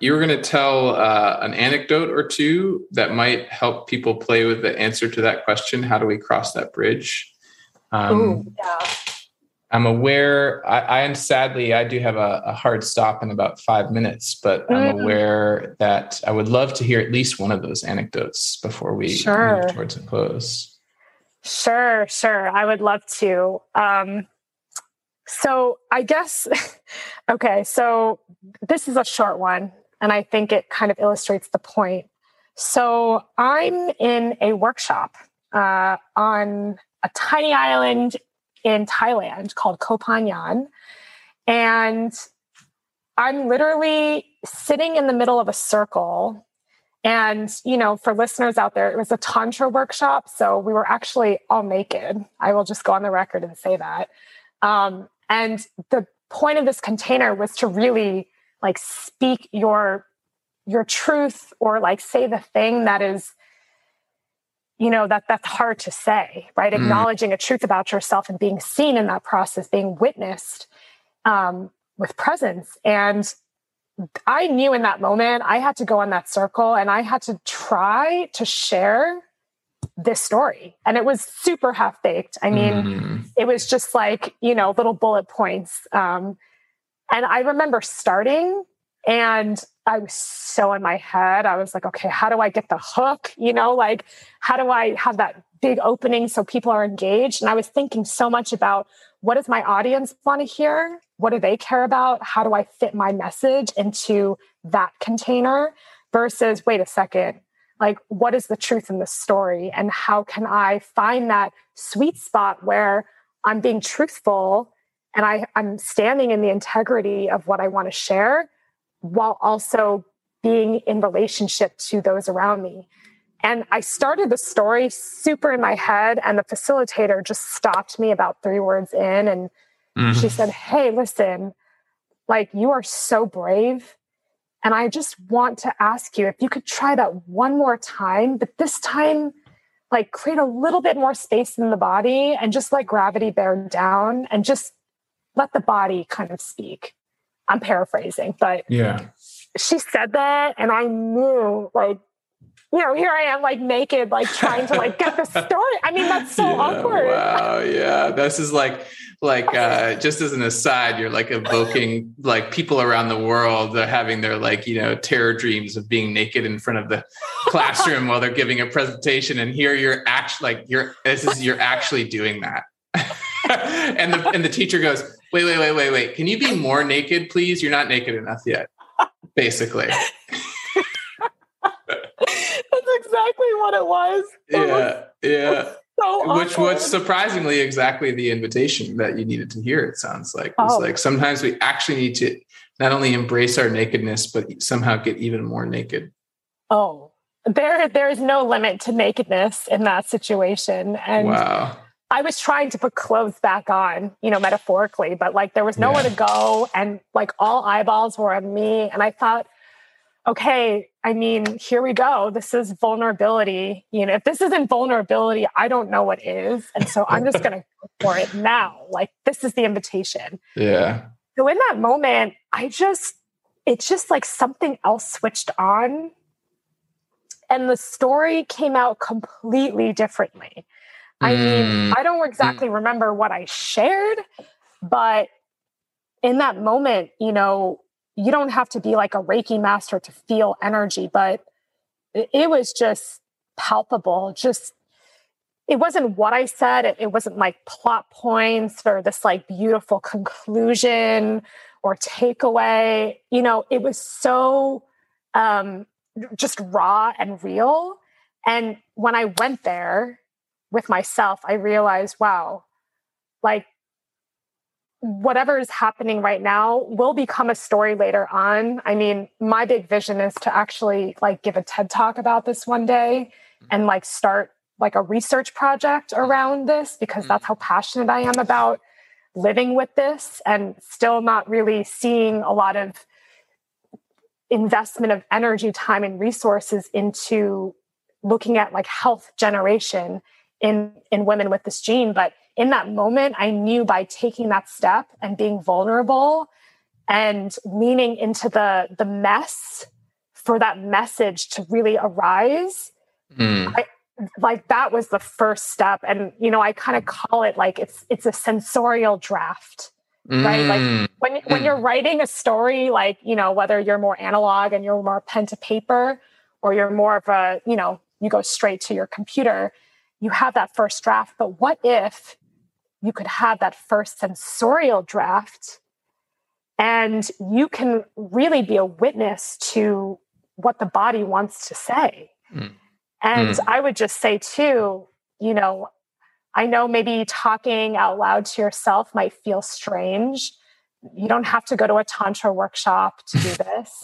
You were going to tell an anecdote or two that might help people play with the answer to that question. How do we cross that bridge? I'm aware, and sadly, I do have a hard stop in about 5 minutes, but I'm aware that I would love to hear at least one of those anecdotes before we move towards a close. Sure. I would love to. So I guess, okay, so this is a short one, and I think it kind of illustrates the point. So I'm in a workshop on a tiny island in Thailand called Koh Phangan. And I'm literally sitting in the middle of a circle. And, you know, for listeners out there, it was a tantra workshop. So we were actually all naked. I will just go on the record and say that. And the point of this container was to really like speak your truth, or like say the thing that is, you know, that's hard to say, right? Acknowledging a truth about yourself and being seen in that process, being witnessed, with presence. And I knew in that moment, I had to go on that circle and I had to try to share this story. And it was super half-baked. I mean, it was just like, you know, little bullet points. And I remember starting and I was so in my head. I was like, okay, how do I get the hook? You know, like, how do I have that big opening so people are engaged? And I was thinking so much about, what does my audience want to hear? What do they care about? How do I fit my message into that container versus, wait a second, like, what is the truth in this story? And how can I find that sweet spot where I'm being truthful and I'm standing in the integrity of what I want to share while also being in relationship to those around me? And I started the story super in my head, and the facilitator just stopped me about 3 words in. And she said, hey, listen, like, you are so brave. And I just want to ask you if you could try that one more time, but this time, like, create a little bit more space in the body and just let gravity bear down and just let the body kind of speak. I'm paraphrasing, but she said that. And I knew, like, you know, here I am like naked, like trying to like get the story. I mean, that's so awkward. Wow. Yeah. This is like, just as an aside, you're like evoking like people around the world that are having their like, you know, terror dreams of being naked in front of the classroom while they're giving a presentation. And here you're actually like, you're actually doing that. and the teacher goes, wait, can you be more naked, please? You're not naked enough yet. Basically. That's exactly what it was. It was so which awkward. Was surprisingly exactly the invitation that you needed to hear, it sounds like. It's like sometimes we actually need to not only embrace our nakedness, but somehow get even more naked. Oh, there is no limit to nakedness in that situation. And wow. I was trying to put clothes back on, you know, metaphorically, but like there was nowhere to go. And like all eyeballs were on me. And I thought, okay, I mean, here we go. This is vulnerability. You know, if this isn't vulnerability, I don't know what is. And so I'm just going to go for it now. Like this is the invitation. Yeah. So in that moment, it's just like something else switched on. And the story came out completely differently. I mean, I don't exactly remember what I shared, but in that moment, you know, you don't have to be like a Reiki master to feel energy, but it was just palpable. Just, it wasn't what I said. It wasn't like plot points or this like beautiful conclusion or takeaway. You know, it was so just raw and real. And when I went there, with myself, I realized, wow, like whatever is happening right now will become a story later on. I mean, my big vision is to actually like give a TED talk about this one day and like start like a research project around this, because that's how passionate I am about living with this and still not really seeing a lot of investment of energy, time, and resources into looking at like health generation in women with this gene. But in that moment, I knew by taking that step and being vulnerable and leaning into the mess for that message to really arise, that was the first step. And, you know, I kind of call it like, it's a sensorial draft, right? Like when you're writing a story, like, you know, whether you're more analog and you're more pen to paper, or you're more of a, you know, you go straight to your computer, you have that first draft. But what if you could have that first sensorial draft and you can really be a witness to what the body wants to say? And I would just say too, you know, I know maybe talking out loud to yourself might feel strange. You don't have to go to a tantra workshop to do this.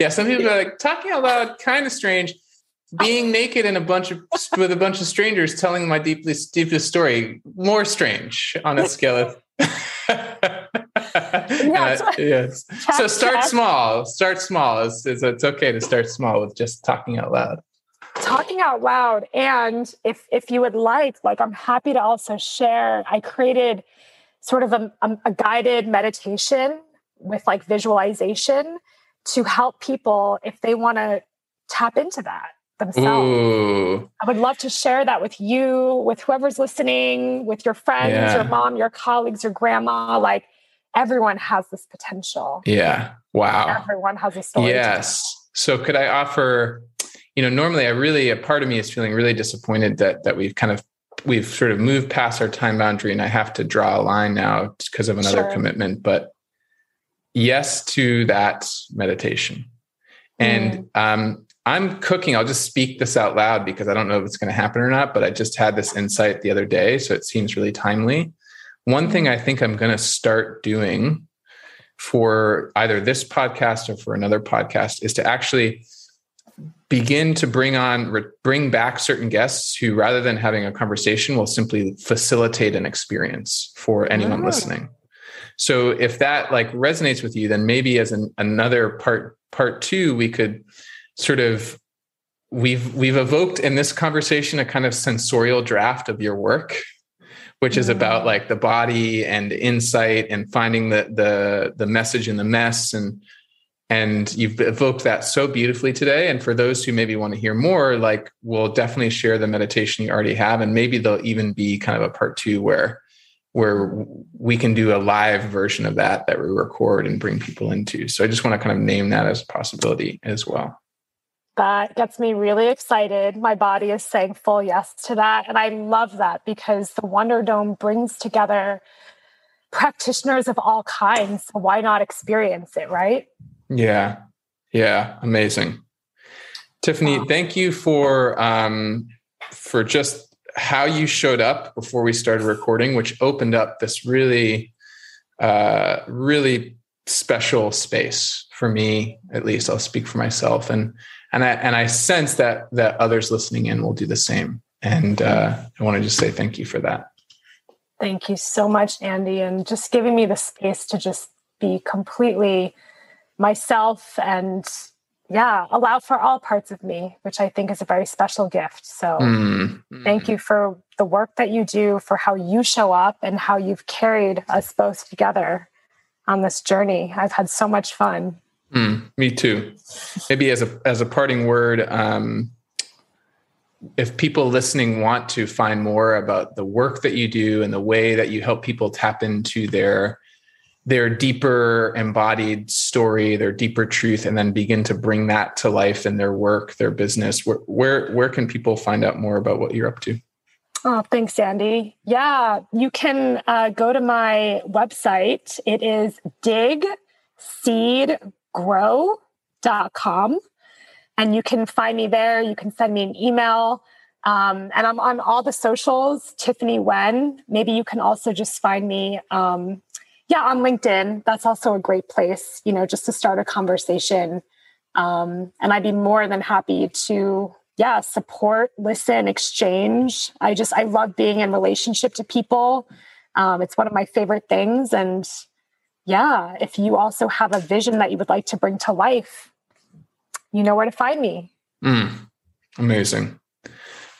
Yeah. Some people are like, talking out loud, kind of strange. Being naked in with a bunch of strangers telling my deepest story, more strange on a scale of. Yes. So start small. It's okay to start small with just talking out loud. And if you would like I'm happy to also share, I created sort of a guided meditation with like visualization to help people if they want to tap into that themselves. Ooh. I would love to share that with you, with whoever's listening, with your friends, your mom, your colleagues, your grandma. Like everyone has this potential. Yeah. Wow. Everyone has a story. Yes. So could I offer, you know, normally a part of me is feeling really disappointed that we've sort of moved past our time boundary and I have to draw a line now because of another commitment, but yes to that meditation. And, I'm cooking. I'll just speak this out loud because I don't know if it's going to happen or not, but I just had this insight the other day. So it seems really timely. One thing I think I'm going to start doing for either this podcast or for another podcast is to actually begin to bring back certain guests who, rather than having a conversation, will simply facilitate an experience for anyone listening. So if that like resonates with you, then maybe as another part two, we could sort of, we've evoked in this conversation a kind of sensorial draft of your work, which is about like the body and insight and finding the message in the mess. And And you've evoked that so beautifully today. And for those who maybe want to hear more, like, we'll definitely share the meditation you already have. And maybe there'll even be kind of a part two where we can do a live version of that we record and bring people into. So I just want to kind of name that as a possibility as well. That gets me really excited. My body is saying full yes to that. And I love that, because the Wonder Dome brings together practitioners of all kinds. So why not experience it, right? Yeah. Yeah. Amazing. Tiffany, thank you for just how you showed up before we started recording, which opened up this really, really special space for me. At least I'll speak for myself. And I sense that others listening in will do the same. And I want to just say thank you for that. Thank you so much, Andy, and just giving me the space to just be completely myself and, yeah, allow for all parts of me, which I think is a very special gift. So thank you for the work that you do, for how you show up and how you've carried us both together on this journey. I've had so much fun. Me too. Maybe as a parting word, if people listening want to find more about the work that you do and the way that you help people tap into their deeper embodied story, their deeper truth, and then begin to bring that to life in their work, their business, where can people find out more about what you're up to? Oh, thanks, Andy. Yeah, you can go to my website. It is digseedgrow.com. And you can find me there. You can send me an email. And I'm on all the socials, Tiffany Wen. Maybe you can also just find me, on LinkedIn. That's also a great place, just to start a conversation. And I'd be more than happy to, support, listen, exchange. I love being in relationship to people. It's one of my favorite things. And yeah, if you also have a vision that you would like to bring to life, you know where to find me. Amazing.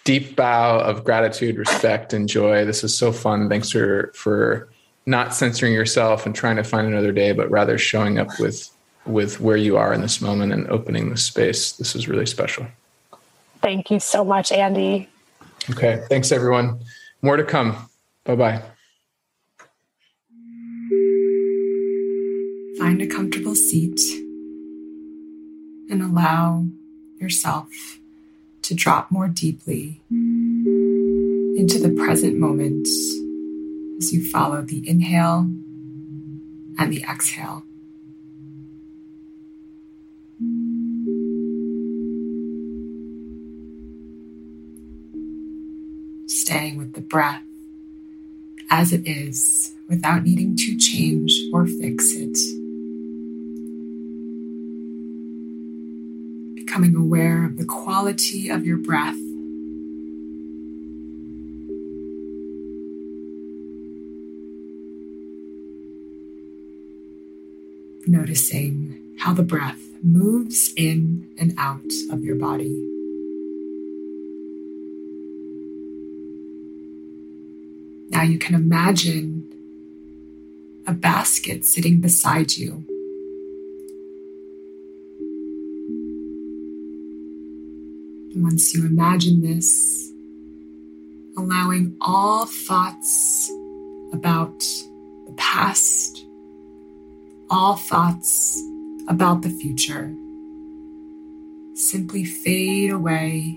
Deep bow of gratitude, respect, and joy. This is so fun. Thanks for not censoring yourself and trying to find another day, but rather showing up with where you are in this moment and opening this space. This is really special. Thank you so much, Andy. Okay. Thanks, everyone. More to come. Bye-bye. Find a comfortable seat and allow yourself to drop more deeply into the present moment as you follow the inhale and the exhale. Staying with the breath as it is without needing to change or fix it. Becoming aware of the quality of your breath. Noticing how the breath moves in and out of your body. Now you can imagine a basket sitting beside you. Once you imagine this, allowing all thoughts about the past, all thoughts about the future, simply fade away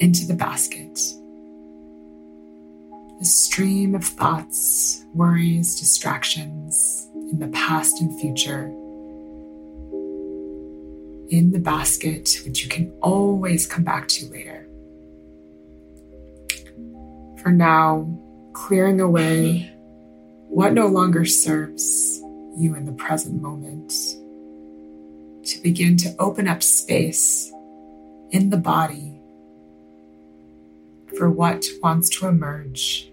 into the basket. A stream of thoughts, worries, distractions in the past and future. In the basket, which you can always come back to later. For now, clearing away what no longer serves you in the present moment, to begin to open up space in the body for what wants to emerge,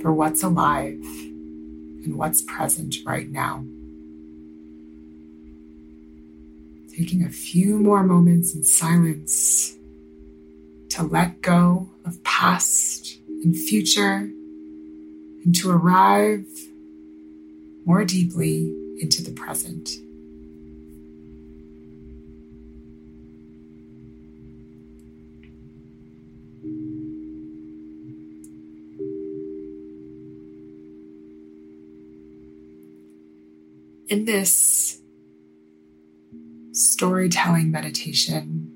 for what's alive and what's present right now. Taking a few more moments in silence to let go of past and future and to arrive more deeply into the present. In this storytelling meditation,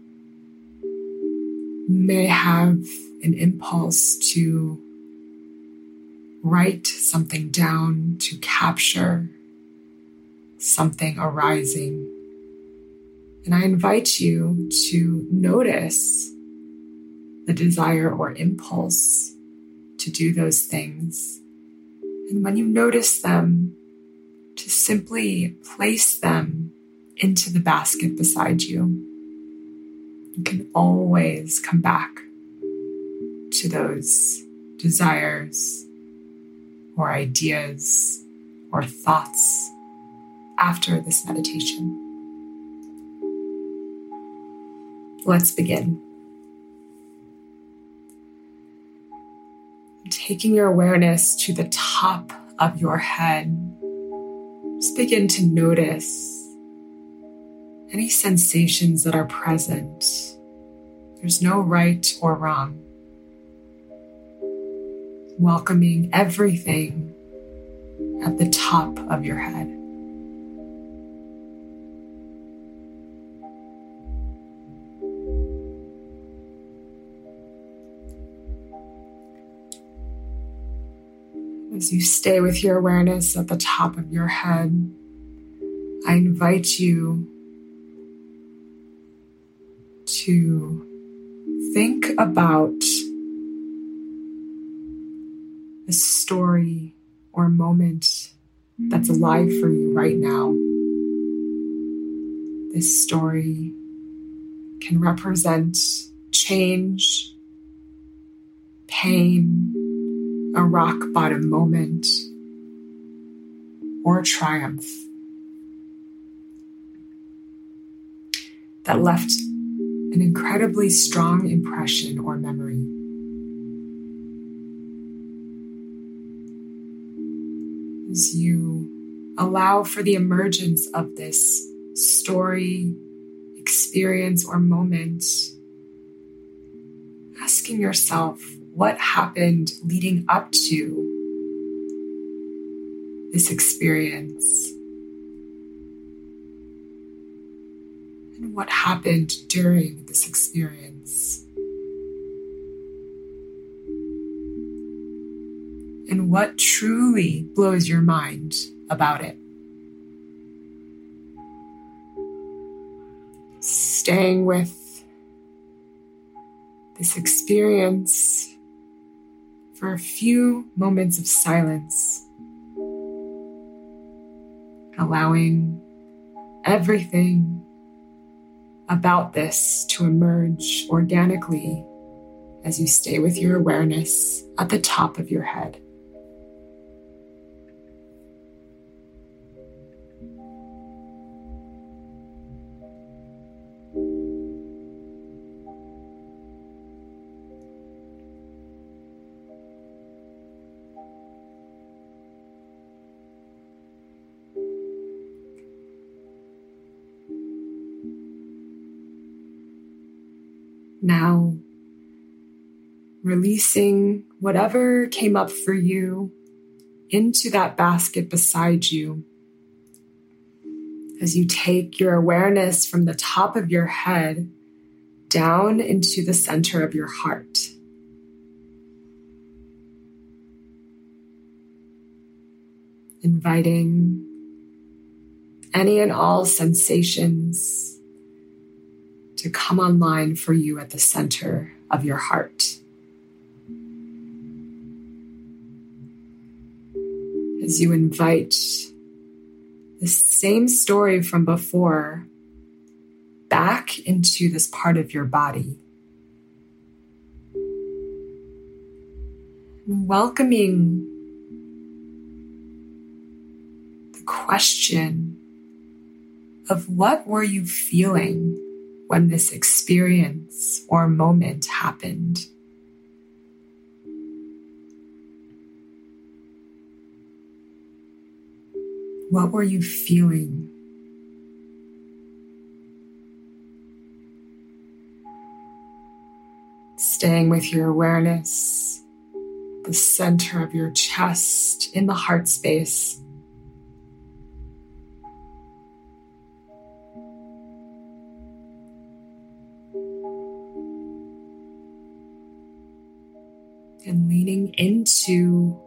you may have an impulse to write something down, to capture something arising. And I invite you to notice the desire or impulse to do those things. And when you notice them, to simply place them into the basket beside you. You can always come back to those desires or ideas or thoughts after this meditation. Let's begin. Taking your awareness to the top of your head, just begin to notice any sensations that are present. There's no right or wrong. Welcoming everything at the top of your head. As you stay with your awareness at the top of your head, I invite you to think about a story or moment that's alive for you right now. This story can represent change, pain, a rock bottom moment, or triumph that left an incredibly strong impression or memory. As you allow for the emergence of this story, experience, or moment, asking yourself what happened leading up to this experience. What happened during this experience? And what truly blows your mind about it? Staying with this experience for a few moments of silence, allowing everything about this to emerge organically as you stay with your awareness at the top of your head. Now, releasing whatever came up for you into that basket beside you as you take your awareness from the top of your head down into the center of your heart. Inviting any and all sensations to come online for you at the center of your heart. As you invite the same story from before back into this part of your body. And welcoming the question of what were you feeling when this experience or moment happened. What were you feeling? Staying with your awareness, the center of your chest in the heart space, tapping into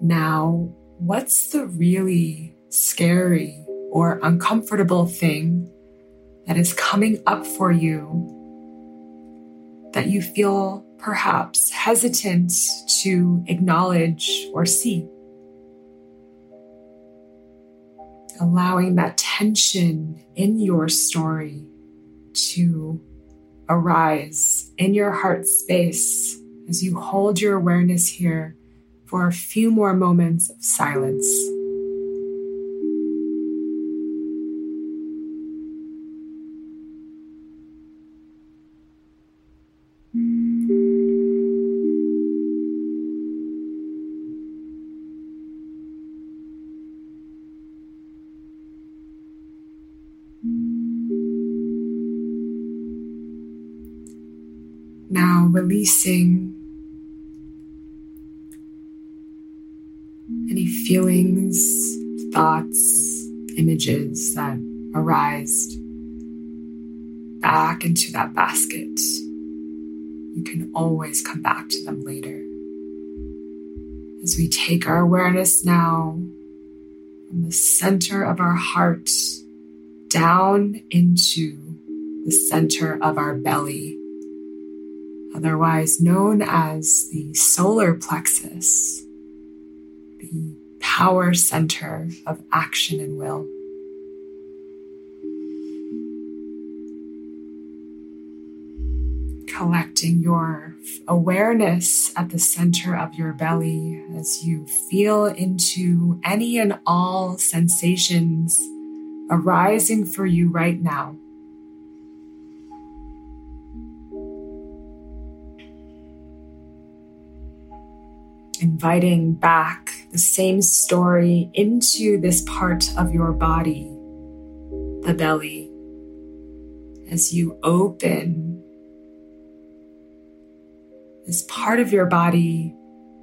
now what's the really scary or uncomfortable thing that is coming up for you that you feel perhaps hesitant to acknowledge or see. Allowing that tension in your story to arise in your heart space as you hold your awareness here for a few more moments of silence. Now releasing any feelings, thoughts, images that arise back into that basket. You can always come back to them later. As we take our awareness now from the center of our heart down into the center of our belly, otherwise known as the solar plexus, the power center of action and will. Collecting your awareness at the center of your belly as you feel into any and all sensations arising for you right now. Inviting back the same story into this part of your body, the belly, as you open this part of your body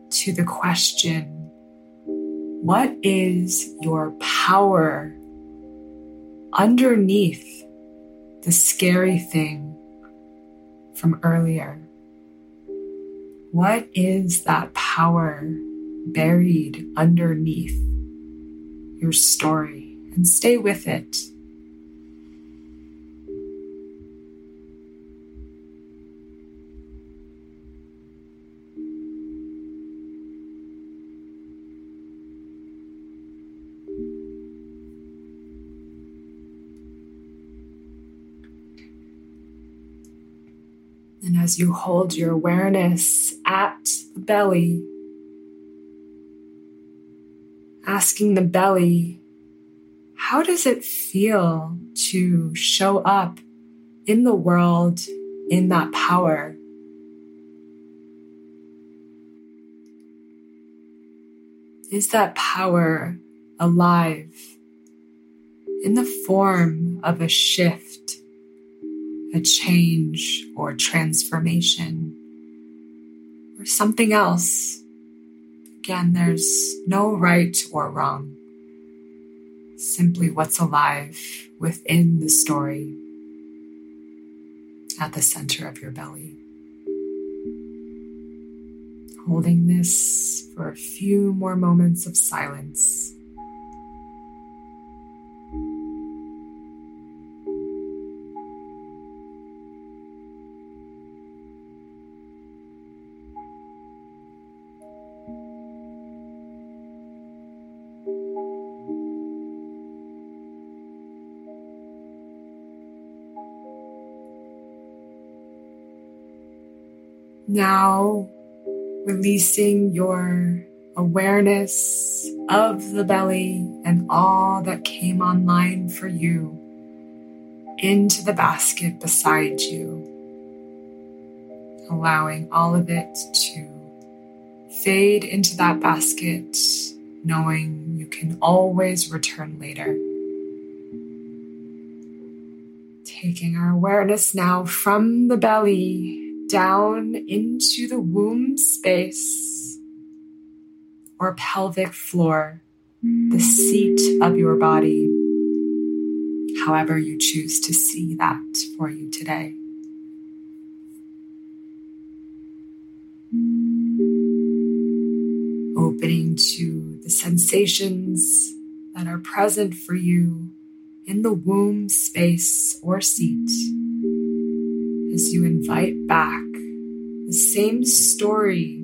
to the question, what is your power underneath the scary thing from earlier? What is that power buried underneath your story? And stay with it. And as you hold your awareness at the belly, asking the belly, how does it feel to show up in the world in that power? Is that power alive in the form of a shift, a change or transformation, or something else? Again, there's no right or wrong, simply what's alive within the story at the center of your belly. Holding this for a few more moments of silence. Now releasing your awareness of the belly and all that came online for you into the basket beside you, allowing all of it to fade into that basket, knowing you can always return later. Taking our awareness now from the belly down into the womb space or pelvic floor, the seat of your body, however you choose to see that for you today. opening to the sensations that are present for you in the womb space or seat, as you invite back the same story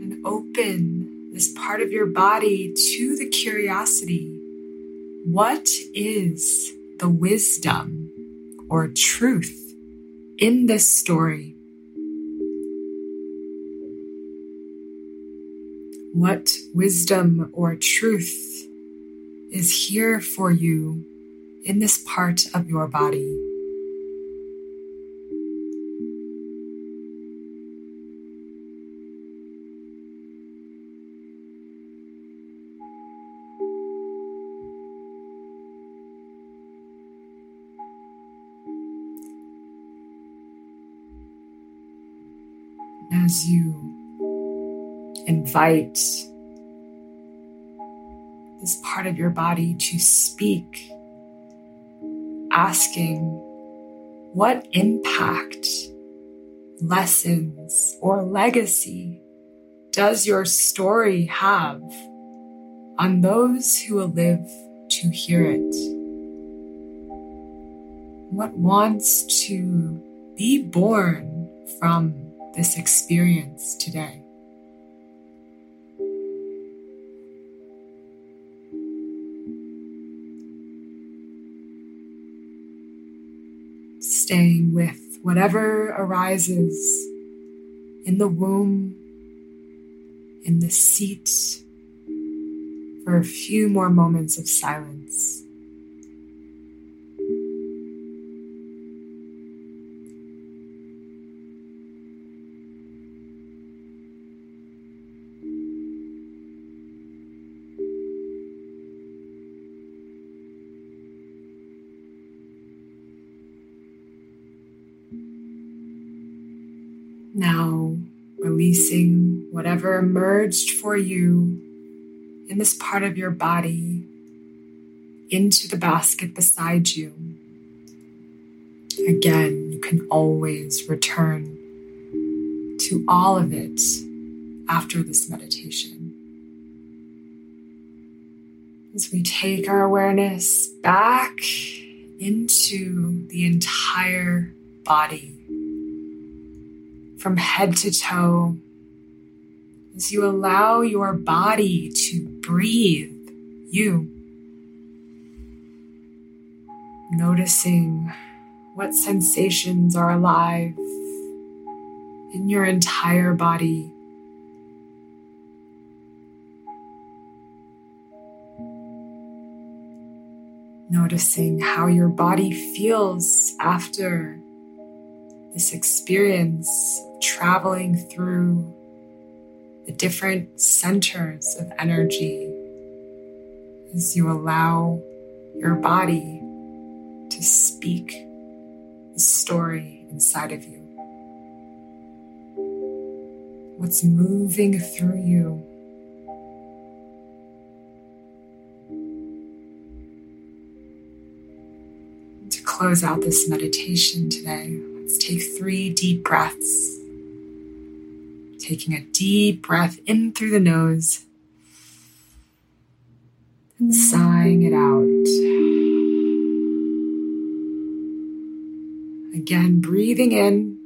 and open this part of your body to the curiosity. What is the wisdom or truth in this story? What wisdom or truth is here for you in this part of your body? As you invite this part of your body to speak, asking what impact, lessons, or legacy does your story have on those who will live to hear it? What wants to be born from this experience today? Staying with whatever arises in the womb, in the seat, for a few more moments of silence. Now releasing whatever emerged for you in this part of your body into the basket beside you. Again, you can always return to all of it after this meditation. As we take our awareness back into the entire body, from head to toe, as you allow your body to breathe you, noticing what sensations are alive in your entire body. Noticing how your body feels after this experience, traveling through the different centers of energy as you allow your body to speak the story inside of you. What's moving through you? To close out this meditation today, let's take 3 deep breaths. Taking a deep breath in through the nose and sighing it out. Again, breathing in,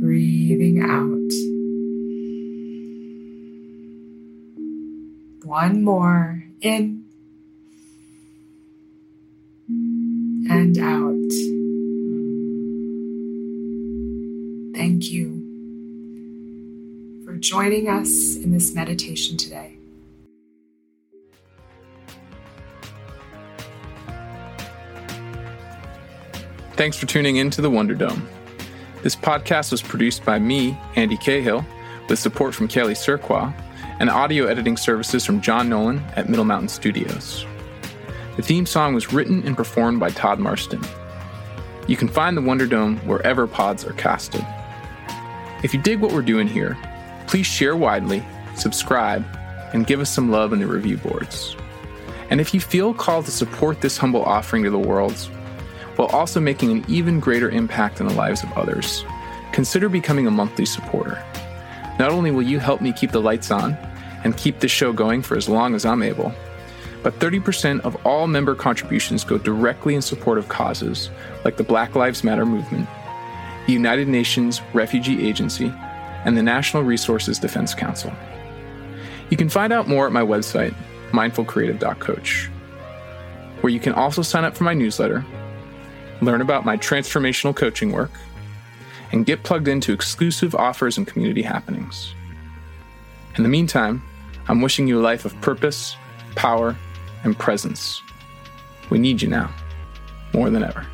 breathing out. One more, in and out. Thank you for joining us in this meditation today. Thanks for tuning in to the Wonder Dome. This podcast was produced by me, Andy Cahill, with support from Kelly Surqua and audio editing services from John Nolan at Middle Mountain Studios. The theme song was written and performed by Todd Marston. You can find the Wonder Dome wherever pods are casted. If you dig what we're doing here, please share widely, subscribe, and give us some love in the review boards. And if you feel called to support this humble offering to the world, while also making an even greater impact on the lives of others. Consider becoming a monthly supporter. Not only will you help me keep the lights on and keep this show going for as long as I'm able, but 30% of all member contributions go directly in support of causes like the Black Lives Matter movement, the United Nations Refugee Agency, and the National Resources Defense Council. You can find out more at my website, mindfulcreative.coach, where you can also sign up for my newsletter, learn about my transformational coaching work, and get plugged into exclusive offers and community happenings. In the meantime, I'm wishing you a life of purpose, power, and presence. We need you now, more than ever.